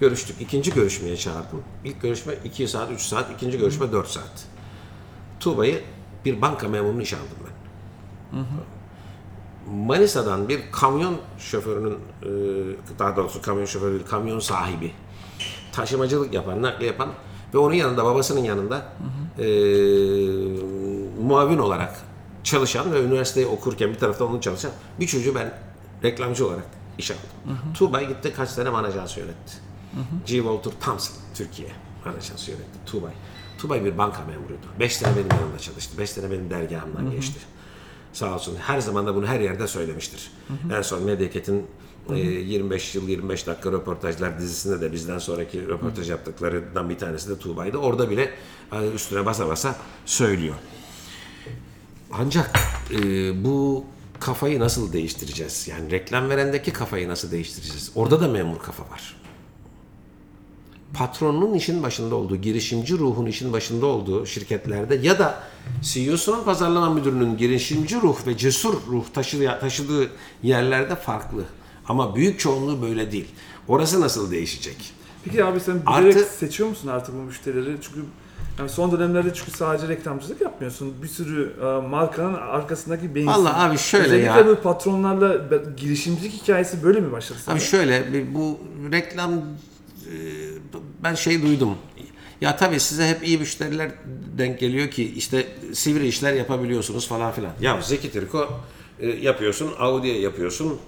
Görüştük. İkinci görüşmeye çağırdım. İlk görüşme iki saat, üç saat. İkinci görüşme dört saat. Tuğba'yı bir banka memurunu iş aldım ben. Hı hı. Manisa'dan bir kamyon şoförünün, daha doğrusu kamyon şoförü değil, kamyon sahibi. Taşımacılık yapan, nakli yapan ve onun yanında, babasının yanında hı hı. E, muavin olarak çalışan ve üniversiteyi okurken bir tarafta onun çalışan bir çocuğu ben reklamcı olarak iş aldım. Hı hı. Tuğbay gitti kaç tane ana ajansı yönetti. Hı hı. G. Walter Thompson Türkiye ana ajansı yönetti Tuğbay. Tuğbay bir banka memuruydu. beş sene benim yanımda çalıştı. beş sene benim dergahımdan hı hı. geçti. Sağ olsun. Her zaman da bunu her yerde söylemiştir. Hı hı. En son Medyaket'in e, yirmi beş yıl yirmi beş dakika röportajlar dizisinde de bizden sonraki röportaj hı hı. yaptıklarından bir tanesi de Tuğba'ydı. Orada bile üstüne basa basa söylüyor. Ancak e, bu kafayı nasıl değiştireceğiz? Yani reklam verendeki kafayı nasıl değiştireceğiz? Orada da memur kafa var. Patronun işin başında olduğu, girişimci ruhun işin başında olduğu şirketlerde ya da C E O'sunun, pazarlama müdürünün girişimci ruh ve cesur ruh taşı, taşıdığı yerlerde farklı. Ama büyük çoğunluğu böyle değil. Orası nasıl değişecek? Peki abi sen bilerek artı, seçiyor musun artık bu müşterileri? Çünkü yani son dönemlerde çünkü sadece reklamcılık yapmıyorsun. Bir sürü uh, markanın arkasındaki beyinsin. Valla abi şöyle özellikle ya. Özellikle bu patronlarla girişimcilik hikayesi böyle mi başladı? Abi şöyle bu reklam... Ben şey duydum. Ya tabii size hep iyi müşteriler denk geliyor ki işte sivri işler yapabiliyorsunuz falan filan. Ya Zeki Tirko yapıyorsun, Audi'ye yapıyorsun.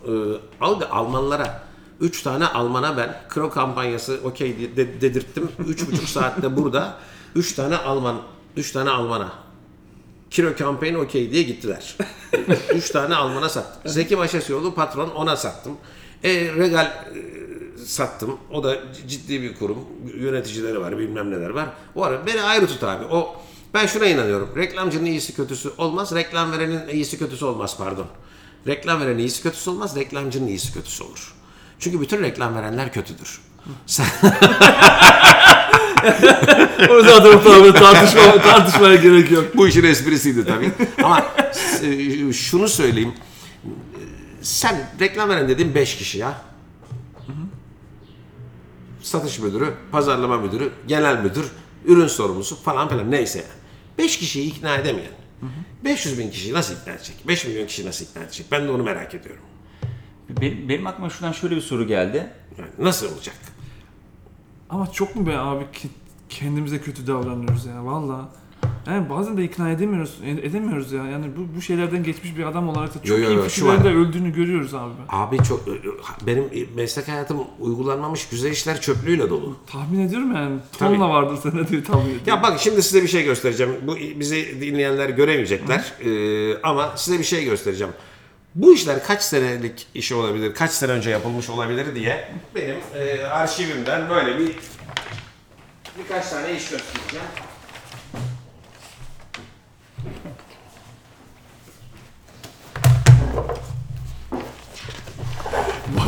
Audi Almanlara, üç tane Alman'a ben Kro kampanyası okey diye dedirttim. üç buçuk saatte burada üç tane Alman, üç tane Alman'a Kiro kampanya okey diye gittiler. üç tane Alman'a sattım. Zeki Maşesiyoğlu patron, ona sattım. E, Regal sattım. O da ciddi bir kurum. Yöneticileri var, bilmem neler var. O ara beni ayrı tut abi. O, ben şuna inanıyorum. Reklamcının iyisi kötüsü olmaz. Reklam verenin iyisi kötüsü olmaz pardon. Reklam verenin iyisi kötüsü olmaz. Reklamcının iyisi kötüsü olur. Çünkü bütün reklam verenler kötüdür. Sen... O zaten bu tartışma, tartışmaya gerek yok. Bu işin esprisiydi tabii. Ama şunu söyleyeyim. Sen reklam veren dediğin beş kişi ya. Satış müdürü, pazarlama müdürü, genel müdür, ürün sorumlusu falan filan neyse yani. beş kişiyi ikna edemeyen, hı hı. beş yüz bin kişiyi nasıl ikna edecek? beş milyon kişiyi nasıl ikna edecek? Ben de onu merak ediyorum. Benim, benim aklıma şuradan şöyle bir soru geldi. Yani nasıl olacak? Ama çok mu be abi ki kendimize kötü davranıyoruz ya valla. Yani bazen de ikna edemiyoruz, edemiyoruz ya. Yani bu bu şeylerden geçmiş bir adam olarak da çok yo, yo, iyi fikirlerle öldüğünü görüyoruz abi. Abi çok benim meslek hayatım uygulanmamış güzel işler çöplüğüyle dolu. Tahmin ediyorum yani. Tonla tabii. Vardır sana diye tahmin ediyorum. Ya bak şimdi size bir şey göstereceğim. Bu bizi dinleyenler göremeyecekler ee, ama size bir şey göstereceğim. Bu işler kaç senelik işi olabilir, kaç sene önce yapılmış olabilir diye benim e, arşivimden böyle bir birkaç tane iş göstereceğim.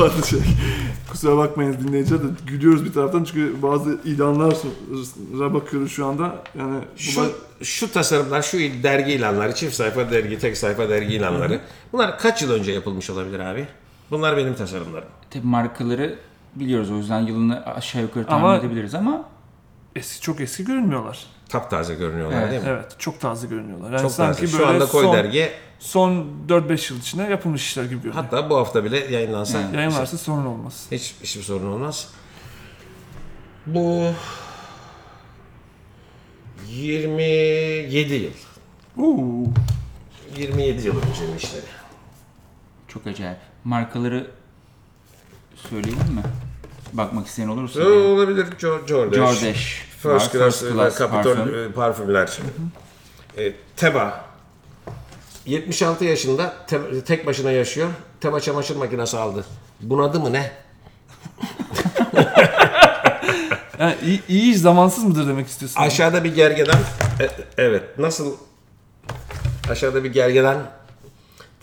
Bazı şey, kusura bakmayın dinleyiciler de gülüyoruz bir taraftan çünkü bazı ilanlara bakıyoruz şu anda yani şu bunlar... şu tasarımlar, şu dergi ilanları, çift sayfa dergi, tek sayfa dergi ilanları, bunlar kaç yıl önce yapılmış olabilir abi? Bunlar benim tasarımlarım. Tabii markaları biliyoruz, o yüzden yılını aşağı yukarı tahmin ama edebiliriz ama eski, çok eski görünmüyorlar. Taptaze görünüyorlar evet, değil mi? Evet, çok taze görünüyorlar. Yani çok taze. Şu anda koy son, dergiye... Son dört beş yıl içinde yapılmış işler gibi görünüyor. Hatta bu hafta bile yayınlansa... Yani, yayınlarsa işte, sorun olmaz. Hiç, hiçbir sorun olmaz. Bu... yirmi yedi yıl. Oo. yirmi yedi yıl öncenin işleri. Çok acayip. Markaları söyleyeyim mi? Bakmak isteyen olursa... Ee, olabilir. Jordache. First Class, Capitol parfüm. Parfümler, e, Teba, yetmiş altı yaşında te, tek başına yaşıyor, Teba çamaşır makinesi aldı. Bunadı mı ne? Yani iyi, iyi iş zamansız mıdır demek istiyorsun? Aşağıda yani? Bir gergeden, e, evet nasıl aşağıda bir gergeden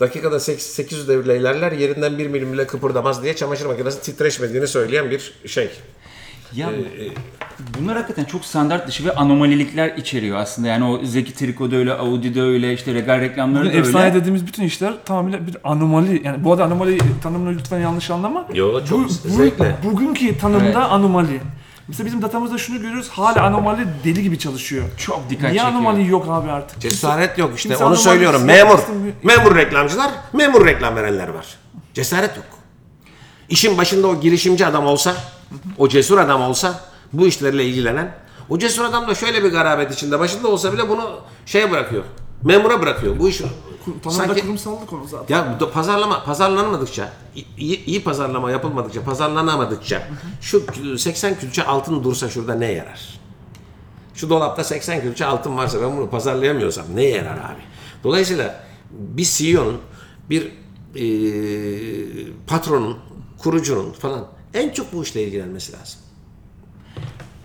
dakikada sekiz yüz devirle ilerler yerinden bir milim bile kıpırdamaz diye çamaşır makinesi titreşmediğini söyleyen bir şey. Ya ee, bunlar hakikaten çok standart dışı ve anomalilikler içeriyor aslında. Yani o Zeki Triko'da öyle, Audi'de öyle, işte Regal reklamları da öyle. Efsane dediğimiz bütün işler tamamen bir anomali. Yani bu arada anomali tanımını lütfen yanlış anlama. Yo, çok bu, zevkle. Bu, bugünkü tanımda evet. Anomali. Mesela bizim datamızda şunu görüyoruz, hala anomali deli gibi çalışıyor. Çok dikkat niye çekiyor. Niye anomali yok abi artık? Cesaret yok işte, kimse onu söylüyorum. Memur, memur reklamcılar, memur reklam verenler var. Cesaret yok. İşin başında o girişimci adam olsa, o cesur adam olsa, bu işlerle ilgilenen, o cesur adam da şöyle bir garabet içinde başında olsa bile bunu şeye bırakıyor, memura bırakıyor. Bu iş Tanımda kurumsallık onu zaten. Ya pazarlama pazarlanmadıkça, iyi, iyi pazarlama yapılmadıkça, pazarlanamadıkça hı hı. şu seksen külçe altın dursa şurada ne yarar? Şu dolapta seksen külçe altın varsa ben bunu pazarlayamıyorsam ne yarar abi? Dolayısıyla bir C E O'nun, bir e, patronun, kurucunun falan en çok bu işle ilgilenmesi lazım.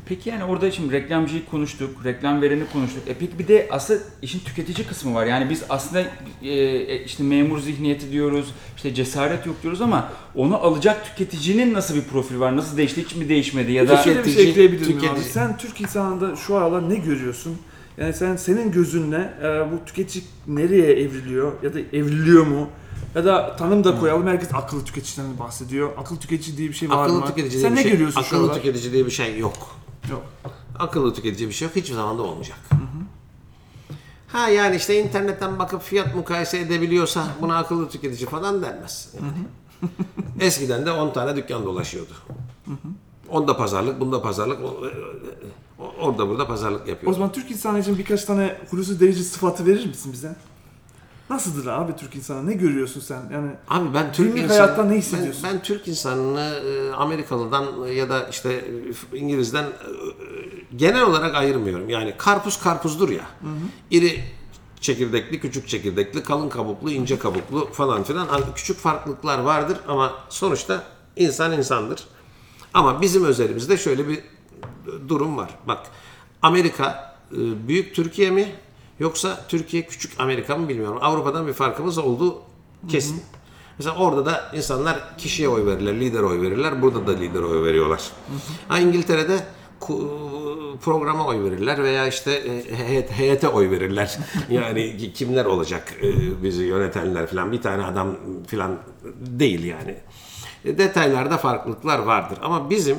Peki yani orada şimdi reklamcıyı konuştuk, reklam vereni konuştuk. E peki bir de aslında işin tüketici kısmı var. Yani biz aslında e, işte memur zihniyeti diyoruz, işte cesaret yok diyoruz ama onu alacak tüketicinin nasıl bir profil var, nasıl değişti, hiç mi değişmedi ya da... Şöyle bir şey ekleyebilir miyim abi? Sen Türk insanında şu aralar ne görüyorsun? Yani sen senin gözünle e, bu tüketici nereye evriliyor ya da evriliyor mu? Ya da tanım da koyalım, herkes akıllı tüketiciden bahsediyor. Akıllı tüketici diye bir şey var akıllı mı? Sen ne şey, görüyorsun şu aralar? Akıllı tüketici diye bir şey yok. Yok. Akıllı tüketici bir şey yok. Hiçbir zaman da olmayacak. Hı hı. Ha yani işte internetten bakıp fiyat mukayese edebiliyorsa buna akıllı tüketici falan denmez. Yani. Hı hı. Eskiden de on tane dükkan dolaşıyordu. Hı hı. Onda pazarlık, bunda pazarlık, orada burada pazarlık yapıyor. O zaman Türk insanı için birkaç tane Hulusi Derici sıfatı verir misin bize? Nasıldır abi Türk insanı? Ne görüyorsun sen? Yani abi ben Türk insanı, ne hissediyorsun? Ben, ben Türk insanını Amerikalı'dan ya da işte İngiliz'den genel olarak ayırmıyorum. Yani karpuz karpuzdur ya. Hı hı. İri çekirdekli, küçük çekirdekli, kalın kabuklu, ince kabuklu falan filan. Yani küçük farklılıklar vardır ama sonuçta insan insandır. Ama bizim özelimizde şöyle bir durum var. Bak Amerika büyük Türkiye mi? Yoksa Türkiye küçük Amerika mı bilmiyorum. Avrupa'dan bir farkımız olduğu kesin. Hı hı. Mesela orada da insanlar kişiye oy verirler, lider oy verirler. Burada da lider oy veriyorlar. Hı hı. Ha, İngiltere'de programa oy verirler veya işte heyete oy verirler. Yani kimler olacak bizi yönetenler falan, bir tane adam falan değil yani. Detaylarda farklılıklar vardır. Ama bizim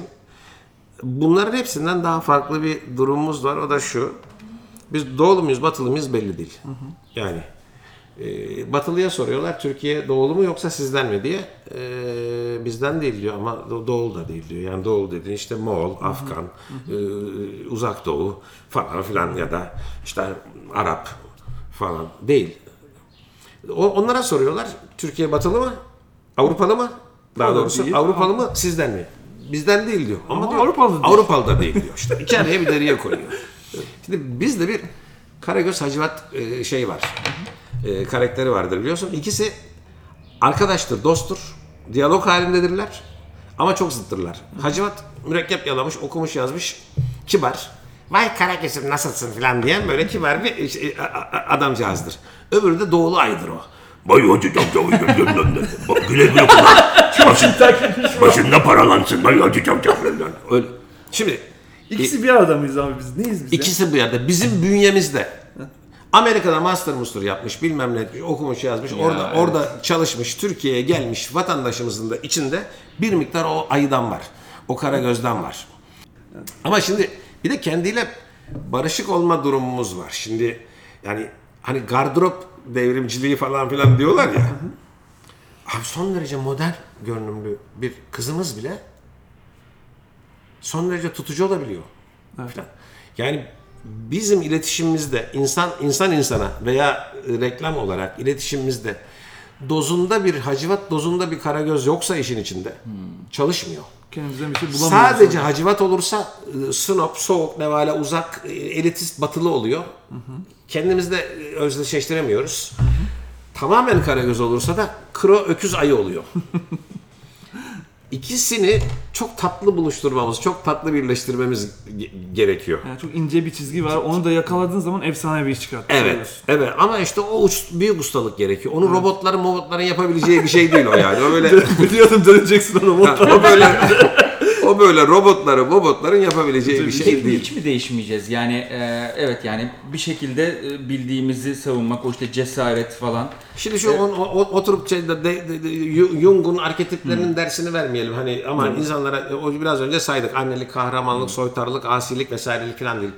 bunların hepsinden daha farklı bir durumumuz var. O da şu. Biz doğulu muyuz, batılı mıyız belli değil. Hı hı. Yani e, batılıya soruyorlar Türkiye doğulu mu yoksa sizden mi diye. E, bizden değil diyor ama doğulu da değil diyor. Yani doğulu dediğin işte Moğol, hı hı. Afgan, hı hı. E, Uzak Doğu falan filan ya da işte Arap falan değil. O, onlara soruyorlar Türkiye batılı mı, Avrupalı mı? Daha Doğru doğrusu değil, Avrupalı ama... mı, sizden mi? Bizden değil diyor ama, ama diyor, Avrupalı, diyor. Avrupalı da değil diyor. İşte iki araya bir deriye koyuyor. Şimdi bizde bir Karagöz Hacivat şey var, e, karakteri vardır biliyorsun. İkisi arkadaştır, dosttur, diyalog halindedirler ama çok zıttırlar. Hacivat mürekkep yalamış, okumuş yazmış, kibar. Vay Karagöz'üm nasılsın filan diyen böyle kibar bir şey, adamcağızdır. Öbürü de doğulu ayıdır o. Vay hacı camcavı güle güle kullan, başında paralansın, vay hacı camcavı. Öyle. Şimdi... İkisi bir arada mıyız abi biz? Neyiz biz? İkisi ya? Bir arada. Bizim bünyemizde. Amerika'da master mustur yapmış, bilmem ne etmiş, okumuş yazmış, ya orada evet. orada çalışmış, Türkiye'ye gelmiş vatandaşımızın da içinde bir miktar o ayıdan var. O kara gözden var. Evet. Ama şimdi bir de kendiyle barışık olma durumumuz var. Şimdi yani hani gardırop devrimciliği falan filan diyorlar ya. Abi son derece modern görünümlü bir kızımız bile son derece tutucu olabiliyor. Evet. Yani bizim iletişimimizde insan insan insana veya reklam olarak iletişimimizde dozunda bir hacivat, dozunda bir karagöz yoksa işin içinde hmm. çalışmıyor. Kendimize bir şey bulamıyoruz. Sadece sonra. Hacivat olursa snob, soğuk, nevale, uzak, elitist, batılı oluyor. Hı hı. Kendimizle özdeşleştiremiyoruz. Hı hı. Tamamen karagöz olursa da kro öküz ayı oluyor. İkisini çok tatlı buluşturmamız, çok tatlı birleştirmemiz ge- gerekiyor. Yani çok ince bir çizgi var. Onu da yakaladığın zaman efsane bir iş çıkartıyor. Evet, evet. Ama işte o uç, büyük ustalık gerekiyor. Onu evet. robotların, robotların yapabileceği bir şey değil o yani. O böyle biliyordum döneceksin o robotlara. O böyle o böyle robotları, robotların yapabileceği bir şey değil. değil. Hiç mi değişmeyeceğiz? Yani e, evet yani bir şekilde bildiğimizi savunmak, o işte cesaret falan. Şimdi şu ee, on, o, oturup şey, de, de, de, Jung'un arketiplerinin hı. dersini vermeyelim. Hani ama hı. insanlara o biraz önce saydık. Annelik, kahramanlık, hı. soytarılık, asilik vesairelik falan değil.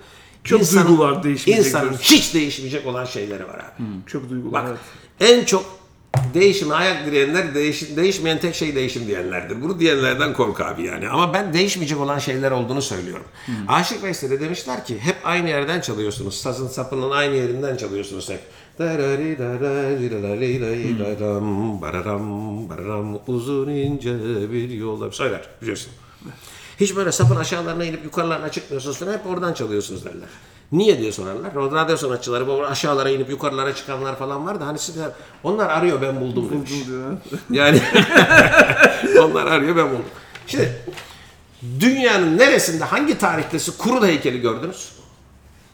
Çok insanın, duygular değişmeyecek. İnsanın hiç değişmeyecek olan şeyleri var abi. Hı. Çok duygular. Bak evet. en çok değişime ayak direyenler, değiş, değişmeyen tek şey değişim diyenlerdir. Bunu diyenlerden kork abi yani. Ama ben değişmeyecek olan şeyler olduğunu söylüyorum. Hmm. Aşık Veysel'e demişler ki hep aynı yerden çalıyorsunuz. Sazın sapının aynı yerinden çalıyorsunuz hep. Uzun ince bir yolda söyler biliyorsun. Hiç böyle sapın aşağılarına inip yukarılarına çıkmıyorsunuz falan, hep oradan çalıyorsunuz derler. Niye diye sorarlar. Radyo sanatçıları bu aşağılara inip yukarılara çıkanlar falan var da hani sizler, onlar arıyor ben buldum demiş. Yani onlar arıyor ben buldum. Şimdi dünyanın neresinde hangi tarihtesi kurul heykeli gördünüz?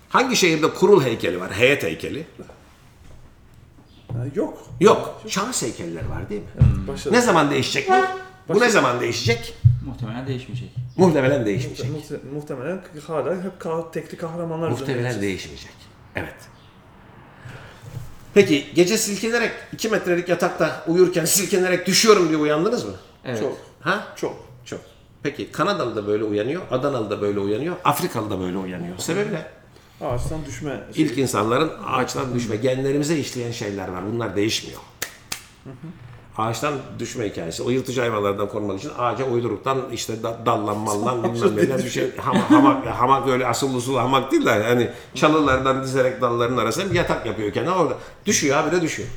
Hangi şehirde kurul heykeli var? Heyet heykeli. Yok. Yok. Şans heykelleri var değil mi? Evet, ne zaman değişecek bu? Bu ne zaman değişecek? Muhtemelen değişmeyecek. Muhtemelen değişmeyecek. Muhtemelen hala hep kah- tekli kahramanlar. Muhtemelen değişmeyecek. Evet. Peki gece silkinerek iki metrelik yatakta uyurken silkinerek düşüyorum diye uyandınız mı? Evet. Çok. Ha? Çok. Çok. Peki Kanadalı da böyle uyanıyor, Adanalı da böyle uyanıyor, Afrikalı da böyle uyanıyor. Sebebi ne? Ağaçtan düşme. Şey. İlk insanların ağaçtan düşme, genlerimize işleyen şeyler var. Bunlar değişmiyor. Hı hı. Ağaçtan düşme hikayesi. O yırtıcı hayvanlardan korumak için ağaca uyduruktan işte dallan mallan bilmem neler bir şey. Hamak, hamak, hamak öyle asıl usul hamak değil de hani çalılardan dizerek dalların arasına bir yatak yapıyor kendine orada. Düşüyor abi de düşüyor.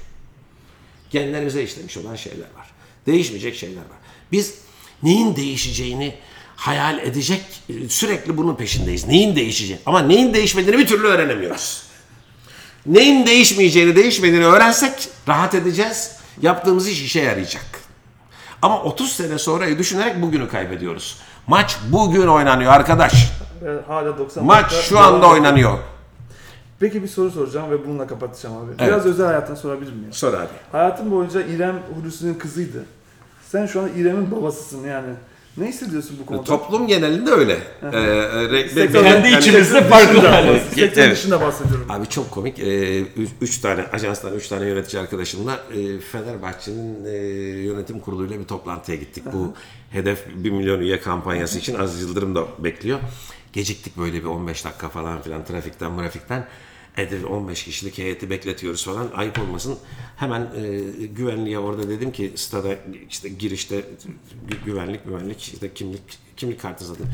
Genlerimize işlemiş olan şeyler var. Değişmeyecek şeyler var. Biz neyin değişeceğini hayal edecek, sürekli bunun peşindeyiz. Neyin değişeceği? Ama neyin değişmediğini bir türlü öğrenemiyoruz. Neyin değişmeyeceğini, değişmediğini öğrensek rahat edeceğiz. Yaptığımız iş işe yarayacak. Ama otuz sene sonrayı düşünerek bugünü kaybediyoruz. Maç bugün oynanıyor arkadaş. Hala doksan maç şu anda oynanıyor. Peki bir soru soracağım ve bununla kapatacağım abi. Evet. Biraz özel hayattan sorabilir miyim? Sor abi. Hayatın boyunca İrem Hulusi'nin kızıydı. Sen şu an İrem'in babasısın yani. Ne hissediyorsun bu konuda? Toplum genelinde öyle. Ee, re- sektör, be- kendi içimizde farklı hali. Sektörün dışında bahsediyorum. Abi çok komik. Ee, üç, üç tane ajanstan üç tane yönetici arkadaşımla e, Fenerbahçe'nin e, yönetim kuruluyla bir toplantıya gittik. Aha. Bu hedef bir milyon üye kampanyası için Aziz Yıldırım da bekliyor. Geciktik böyle bir on beş dakika falan filan trafikten murafikten. on beş kişilik heyeti bekletiyoruz falan. Ayıp olmasın. Hemen e, güvenliğe orada dedim ki stada işte girişte güvenlik güvenlik işte kimlik kimlik kartı zaten.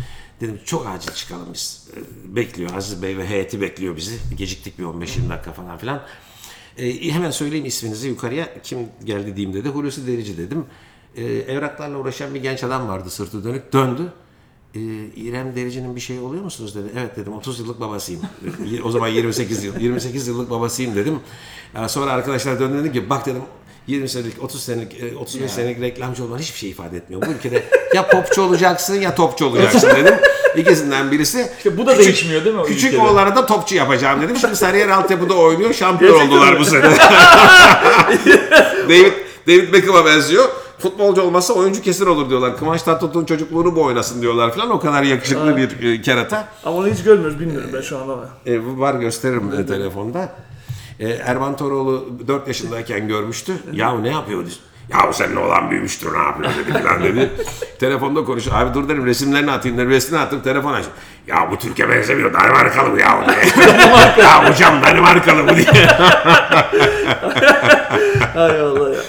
Dedim çok acil çıkalım biz. E, bekliyor Aziz Bey ve heyeti bekliyor bizi. Geciktik bir on beş yirmi dakika falan filan. E, hemen söyleyeyim isminizi yukarıya. Kim geldi diyeyim dedi. Hulusi Derici dedim. E, evraklarla uğraşan bir genç adam vardı sırtı dönük. Döndü. İrem Derici'nin bir şeyi oluyor musunuz dedi. Evet dedim otuz yıllık babasıyım. O zaman yirmi sekiz yıl, yirmi sekiz yıllık babasıyım dedim. Sonra arkadaşlar döndü dedim ki bak dedim yirmi senelik, otuz senelik, otuz beş senelik reklamcı olman hiçbir şey ifade etmiyor. Bu ülkede ya popçu olacaksın ya topçu olacaksın dedim. İkisinden birisi. İşte bu da küçük, değişmiyor değil mi? Küçük oğlanı da topçu yapacağım dedim. Şimdi Sarıyer altyapıda oynuyor. Şampiyon oldular bu sene. David, David Beckham'a benziyor. Futbolcu olmasa oyuncu kesin olur diyorlar. Kıvanç Tatlıtuğ'un çocukluğunu bu oynasın diyorlar falan. O kadar yakışıklı ha. bir e, kerata. Ama onu hiç görmüyoruz. Bilmiyorum ben şu anda. E, var gösteririm e, telefonda. E, Ervan Toroğlu dört yaşındayken görmüştü. Ya ne yapıyor? Ya senin oğlan büyümüştür ne yapıyor dedi falan dedi. Telefonda konuşuyor. Abi dur dedim resimlerini atayım dedim. Resimlerini attım telefon açtım. Ya bu Türkiye benzemiyor. Danimarkalı bu ya. Ya hocam Danimarkalı bu diye. Hay Allah ya.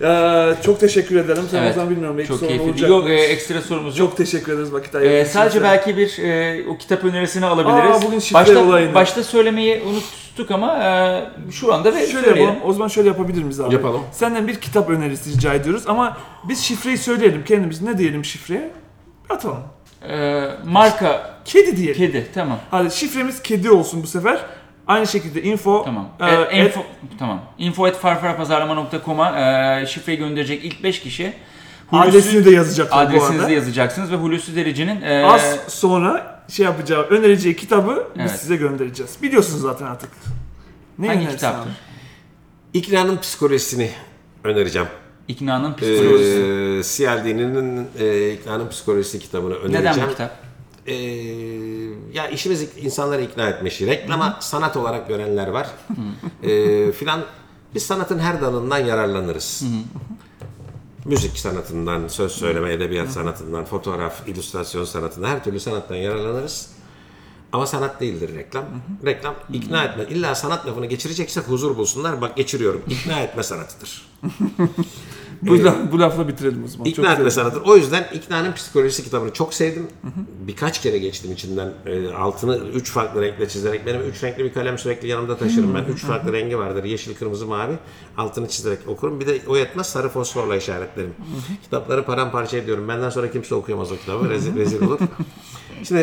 Ya, çok teşekkür ederim. Sen evet, o zaman bilmiyorum. Çok keyifli. Yok e, ekstra sorumuz yok. Çok teşekkür ederiz vakit ayırdığınız için. Sadece belki bir e, o kitap önerisini alabiliriz. Aa, bugün şifre olayını. Başta söylemeyi unuttuk ama e, şu anda ve şöyle söyleyelim. Yapalım. O zaman şöyle yapabilir miyiz abi? Yapalım. Senden bir kitap önerisi rica ediyoruz ama biz şifreyi söyleyelim kendimiz. Ne diyelim şifreye? Atalım. E, marka. Kedi diyelim. Kedi tamam. Hadi şifremiz kedi olsun bu sefer. Aynı şekilde info tamam. E, info et, tamam. info at farfarpazarlama nokta com'a e, şifreyi gönderecek ilk beş kişi Hulusi, adresini de yazacaksınız. Adresinizi de yazacaksınız ve Hulusi Derici'nin e, az sonra şey yapacağı önereceği kitabı evet. biz size göndereceğiz. Biliyorsunuz zaten artık. Ne hangi kitaptır? Abi? İkna'nın psikolojisini önereceğim. İkna'nın psikolojisi. Eee C L D'nin e, İkna'nın psikolojisi kitabını önereceğim. Neden bu kitap? Ee, ya işimiz insanları ikna etmiş. Reklama sanat olarak görenler var. ee, filan. Biz sanatın her dalından yararlanırız. Müzik sanatından, söz söyleme, edebiyat sanatından, fotoğraf, illüstrasyon sanatından, her türlü sanattan yararlanırız. Ama sanat değildir reklam. Reklam ikna etme. İlla sanat lafını geçireceksek huzur bulsunlar. Bak geçiriyorum. İkna etme sanatıdır. bu, ee, laf, bu lafla bitirelim o zaman. İkna etme sanatıdır. O yüzden İkna'nın psikolojisi kitabını çok sevdim. Hı hı. Birkaç kere geçtim içinden. E, altını üç farklı renkle çizerek. Benim üç renkli bir kalem sürekli yanımda taşırım ben. Üç farklı hı hı. rengi vardır. Yeşil, kırmızı, mavi. Altını çizerek okurum. Bir de o yetmez, sarı fosforla işaretlerim. Hı hı. Kitapları paramparça ediyorum. Benden sonra kimse okuyamaz o kitabı. Rezil, rezil olur. Şimdi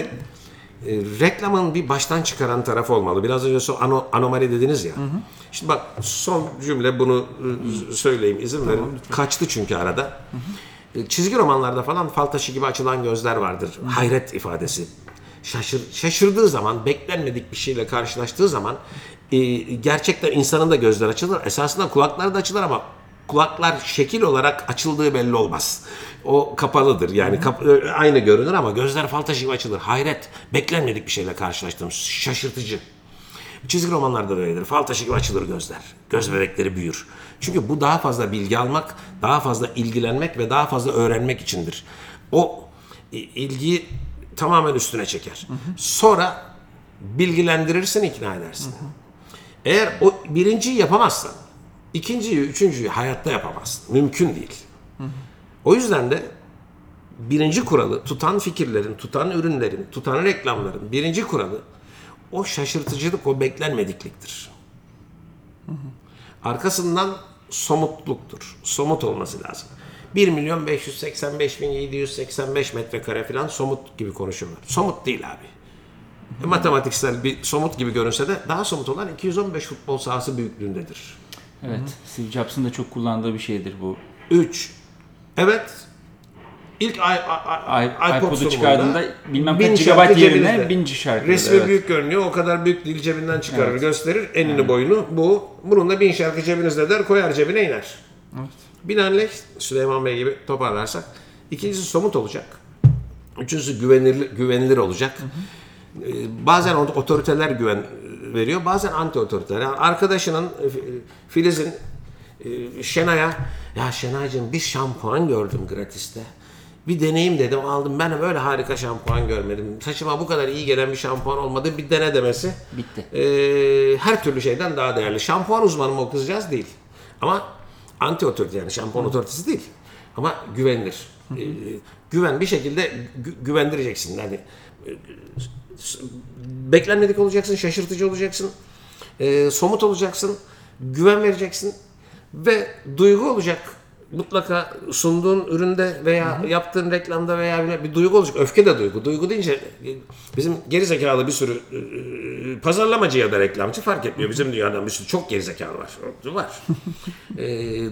e, reklamın bir baştan çıkaran tarafı olmalı. Biraz önce son ano, anomali dediniz ya. Hı hı. Şimdi bak, son cümle bunu söyleyeyim, izin tamam, verin. Lütfen. Kaçtı çünkü arada. Hı hı. Çizgi romanlarda falan fal taşı gibi açılan gözler vardır. Hı hı. Hayret ifadesi. Şaşır, şaşırdığı zaman, beklenmedik bir şeyle karşılaştığı zaman e, gerçekten insanın da gözler açılır. Esasında kulaklar da açılır ama kulaklar şekil olarak açıldığı belli olmaz. O kapalıdır. Yani kap- aynı görünür ama gözler fal taşı gibi açılır. Hayret, beklenmedik bir şeyle karşılaştığımız şaşırtıcı. Çizgi romanlarda da öyledir. Fal taşı gibi açılır gözler. Göz bebekleri büyür. Çünkü bu daha fazla bilgi almak, daha fazla ilgilenmek ve daha fazla öğrenmek içindir. O ilgiyi tamamen üstüne çeker. Hı hı. Sonra bilgilendirirsin, ikna edersin. Hı hı. Eğer o birinciyi yapamazsan, ikinciyi, üçüncüyü hayatta yapamazsın. Mümkün değil. Hı hı. O yüzden de birinci kuralı, tutan fikirlerin, tutan ürünlerin, tutan reklamların birinci kuralı o şaşırtıcılık, o beklenmedikliktir. Hı hı. Arkasından somutluktur. Somut olması lazım. bir milyon beş yüz seksen beş bin yedi yüz seksen beş metrekare falan somut gibi konuşuyorlar. Somut değil abi. Hı hı. Matematiksel bir somut gibi görünse de daha somut olan iki yüz on beş futbol sahası büyüklüğündedir. Evet. Hı hı. Steve Jobs'ın da çok kullandığı bir şeydir bu. üç Evet. İlk iPod'u çıkardığında bilmem kaç gigabayt yerine bin şarkı. Resmi evet. büyük görünüyor. O kadar büyük değil, cebinden çıkarır, evet. gösterir enini evet. boyunu. Bu bunun da bin şarkı cebinizde der, koyar cebine iner. Evet. Binaenaleyh Süleyman Bey gibi toparlarsak ikincisi somut olacak. Üçüncüsü güvenilir, güvenilir olacak. Hı hı. Bazen otoriteler güven veriyor, bazen anti otoriteler. Yani arkadaşının, Filiz'in Şenay'a, ya Şenay'cığım bir şampuan gördüm gratiste. Bir deneyim dedim, aldım. Ben böyle harika şampuan görmedim. Saçıma bu kadar iyi gelen bir şampuan olmadı. Bir dene demesi. Bitti. E, her türlü şeyden daha değerli. Şampuan uzmanı mı o kızacağız? Değil. Ama anti otorite, yani şampuan Hı. otoritesi değil. Ama güvenilir. E, güven bir şekilde gü- güvendireceksin. Yani e, beklenmedik olacaksın, şaşırtıcı olacaksın, e, somut olacaksın, güven vereceksin ve duygu olacak. Mutlaka sunduğun üründe veya Hı-hı. yaptığın reklamda veya bir duygu olacak. Öfke de duygu. Duygu deyince bizim gerizekalı bir sürü e, pazarlamacı ya da reklamcı fark etmiyor. Bizim dünyadan bir sürü çok gerizekalı var. Var. e,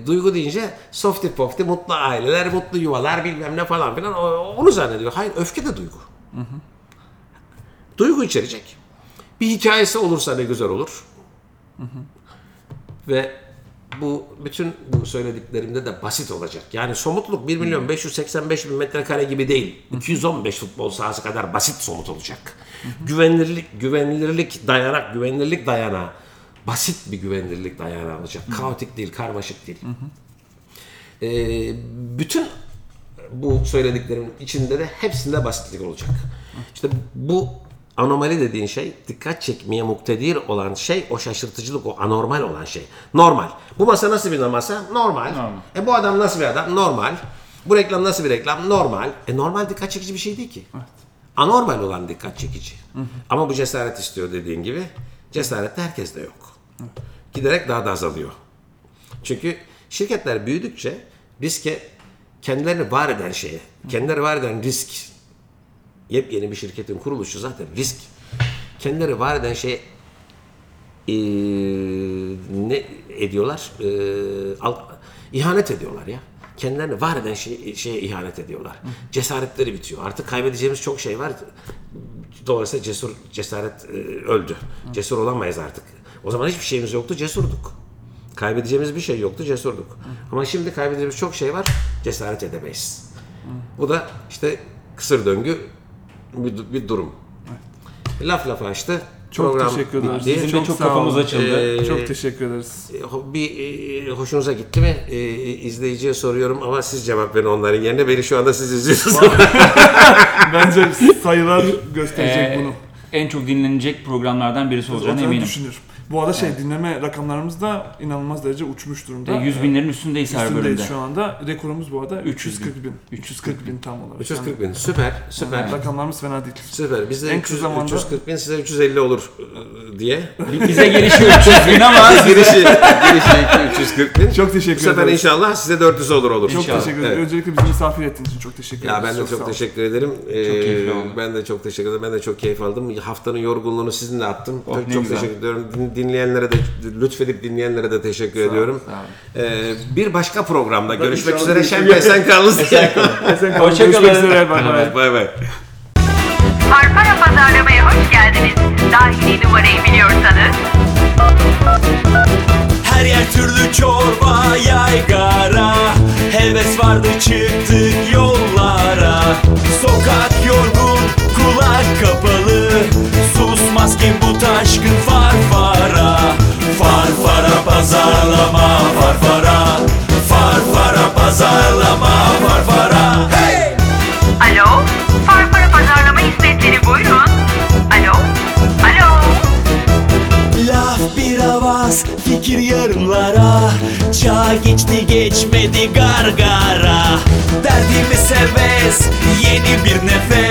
duygu deyince softy pofty, mutlu aileler, mutlu yuvalar bilmem ne falan filan, onu zannediyor. Hayır, öfke de duygu. Hı-hı. Duygu içerecek. Bir hikayesi olursa ne güzel olur. Hı-hı. Ve bu bütün bu söylediklerimde de basit olacak. Yani somutluk bir milyon beş yüz seksen beş bin metrekare gibi değil. iki yüz on beş futbol sahası kadar basit somut olacak. Hı hı. Güvenilirlik, güvenilirlik dayanak, güvenilirlik dayanağı. Basit bir güvenilirlik dayanağı olacak. Hı hı. Kaotik değil, karmaşık değil. Hı hı. Ee, bütün bu söylediklerimin içinde de hepsinde basitlik olacak. İşte bu anomali dediğin şey, dikkat çekmeye muktedir olan şey, o şaşırtıcılık, o anormal olan şey. Normal. Bu masa nasıl bir masa? Normal. Normal. E bu adam nasıl bir adam? Normal. Bu reklam nasıl bir reklam? Normal. E normal dikkat çekici bir şey değil ki. Evet. Anormal olan dikkat çekici. Hı hı. Ama bu cesaret istiyor dediğin gibi. Cesaret de herkeste yok. Hı. Giderek daha da azalıyor. Çünkü şirketler büyüdükçe riske, kendilerini var eden şeye, kendileri var eden risk, yepyeni bir şirketin kuruluşu zaten risk. Kendileri var eden şey e, ne ediyorlar? E, al, ihanet ediyorlar ya. Kendilerini var eden şey, şeye ihanet ediyorlar. Hı. Cesaretleri bitiyor. Artık kaybedeceğimiz çok şey var. Dolayısıyla cesur, cesaret e, öldü. Hı. Cesur olamayız artık. O zaman hiçbir şeyimiz yoktu, cesurduk. Kaybedeceğimiz bir şey yoktu, cesurduk. Hı. Ama şimdi kaybedeceğimiz çok şey var, cesaret edemeyiz. Hı. Bu da işte kısır döngü bir, bir durum. Evet. Laf lafa açtı. Çok program teşekkür ederiz. Sizin çok, çok kafamız açıldı. Ee, çok teşekkür ederiz. Bir hoşunuza gitti mi? Ee, izleyiciye soruyorum ama siz cevap verin onların yerine. Beni şu anda siz izliyorsunuz. Bence sayılar gösterecek ee, bunu. En çok dinlenecek programlardan birisi olacağını eminim. Düşünür. Bu arada şey, evet, dinleme rakamlarımız da inanılmaz derece uçmuş durumda. yüz binlerin üstündeyiz, üstündeyiz her bölümde. Şu anda rekorumuz bu arada üç yüz kırk bin. üç yüz kırk bin tam olarak. üç yüz kırk bin. Süper, süper. Yani rakamlarımız fena değil. Süper. Bizde en kısa zamanda üç yüz kırk bin, size üç yüz elli olur diye. Bize gelişi üç yüz bin ama girişi girişi üç yüz kırk bin. Çok teşekkür ederim. Bu sefer inşallah size dört yüz olur olur. Çok inşallah. Teşekkür ederim. Evet. Öncelikle bizi misafir ettiğiniz için çok teşekkür ederim. Ya ben de çok, çok teşekkür ederim. Ee, çok keyifli oldu. Ben de çok teşekkür ederim. Ben de çok keyif aldım. Haftanın yorgunluğunu sizinle attım. Oh, çok çok teşekkür ediyorum. Dinleyenlere de, lütfedip dinleyenlere de teşekkür sağ ediyorum. Sağ ee, bir başka programda ben görüşmek üzere. Şen ve sen kalınız. Hoşçakalın. Bay bay. Parpara Pazarlama'ya hoş geldiniz. Dahili numarayı biliyorsanız. Her yer türlü çorba, yaygara. Heves vardı, çıktık yollara. Sokak yorgun, kulak kapalı. Susmaz kim bu taşkın farfara. Farfara pazarlama, farfara. Farfara pazarlama, farfara. Hey! Alo, farfara pazarlama hizmetleri buyurun. Alo, alo. Laf bir avaz, fikir yarımlara. Çağ geçti geçmedi gargara. Derdimi serbest, yeni bir nefes.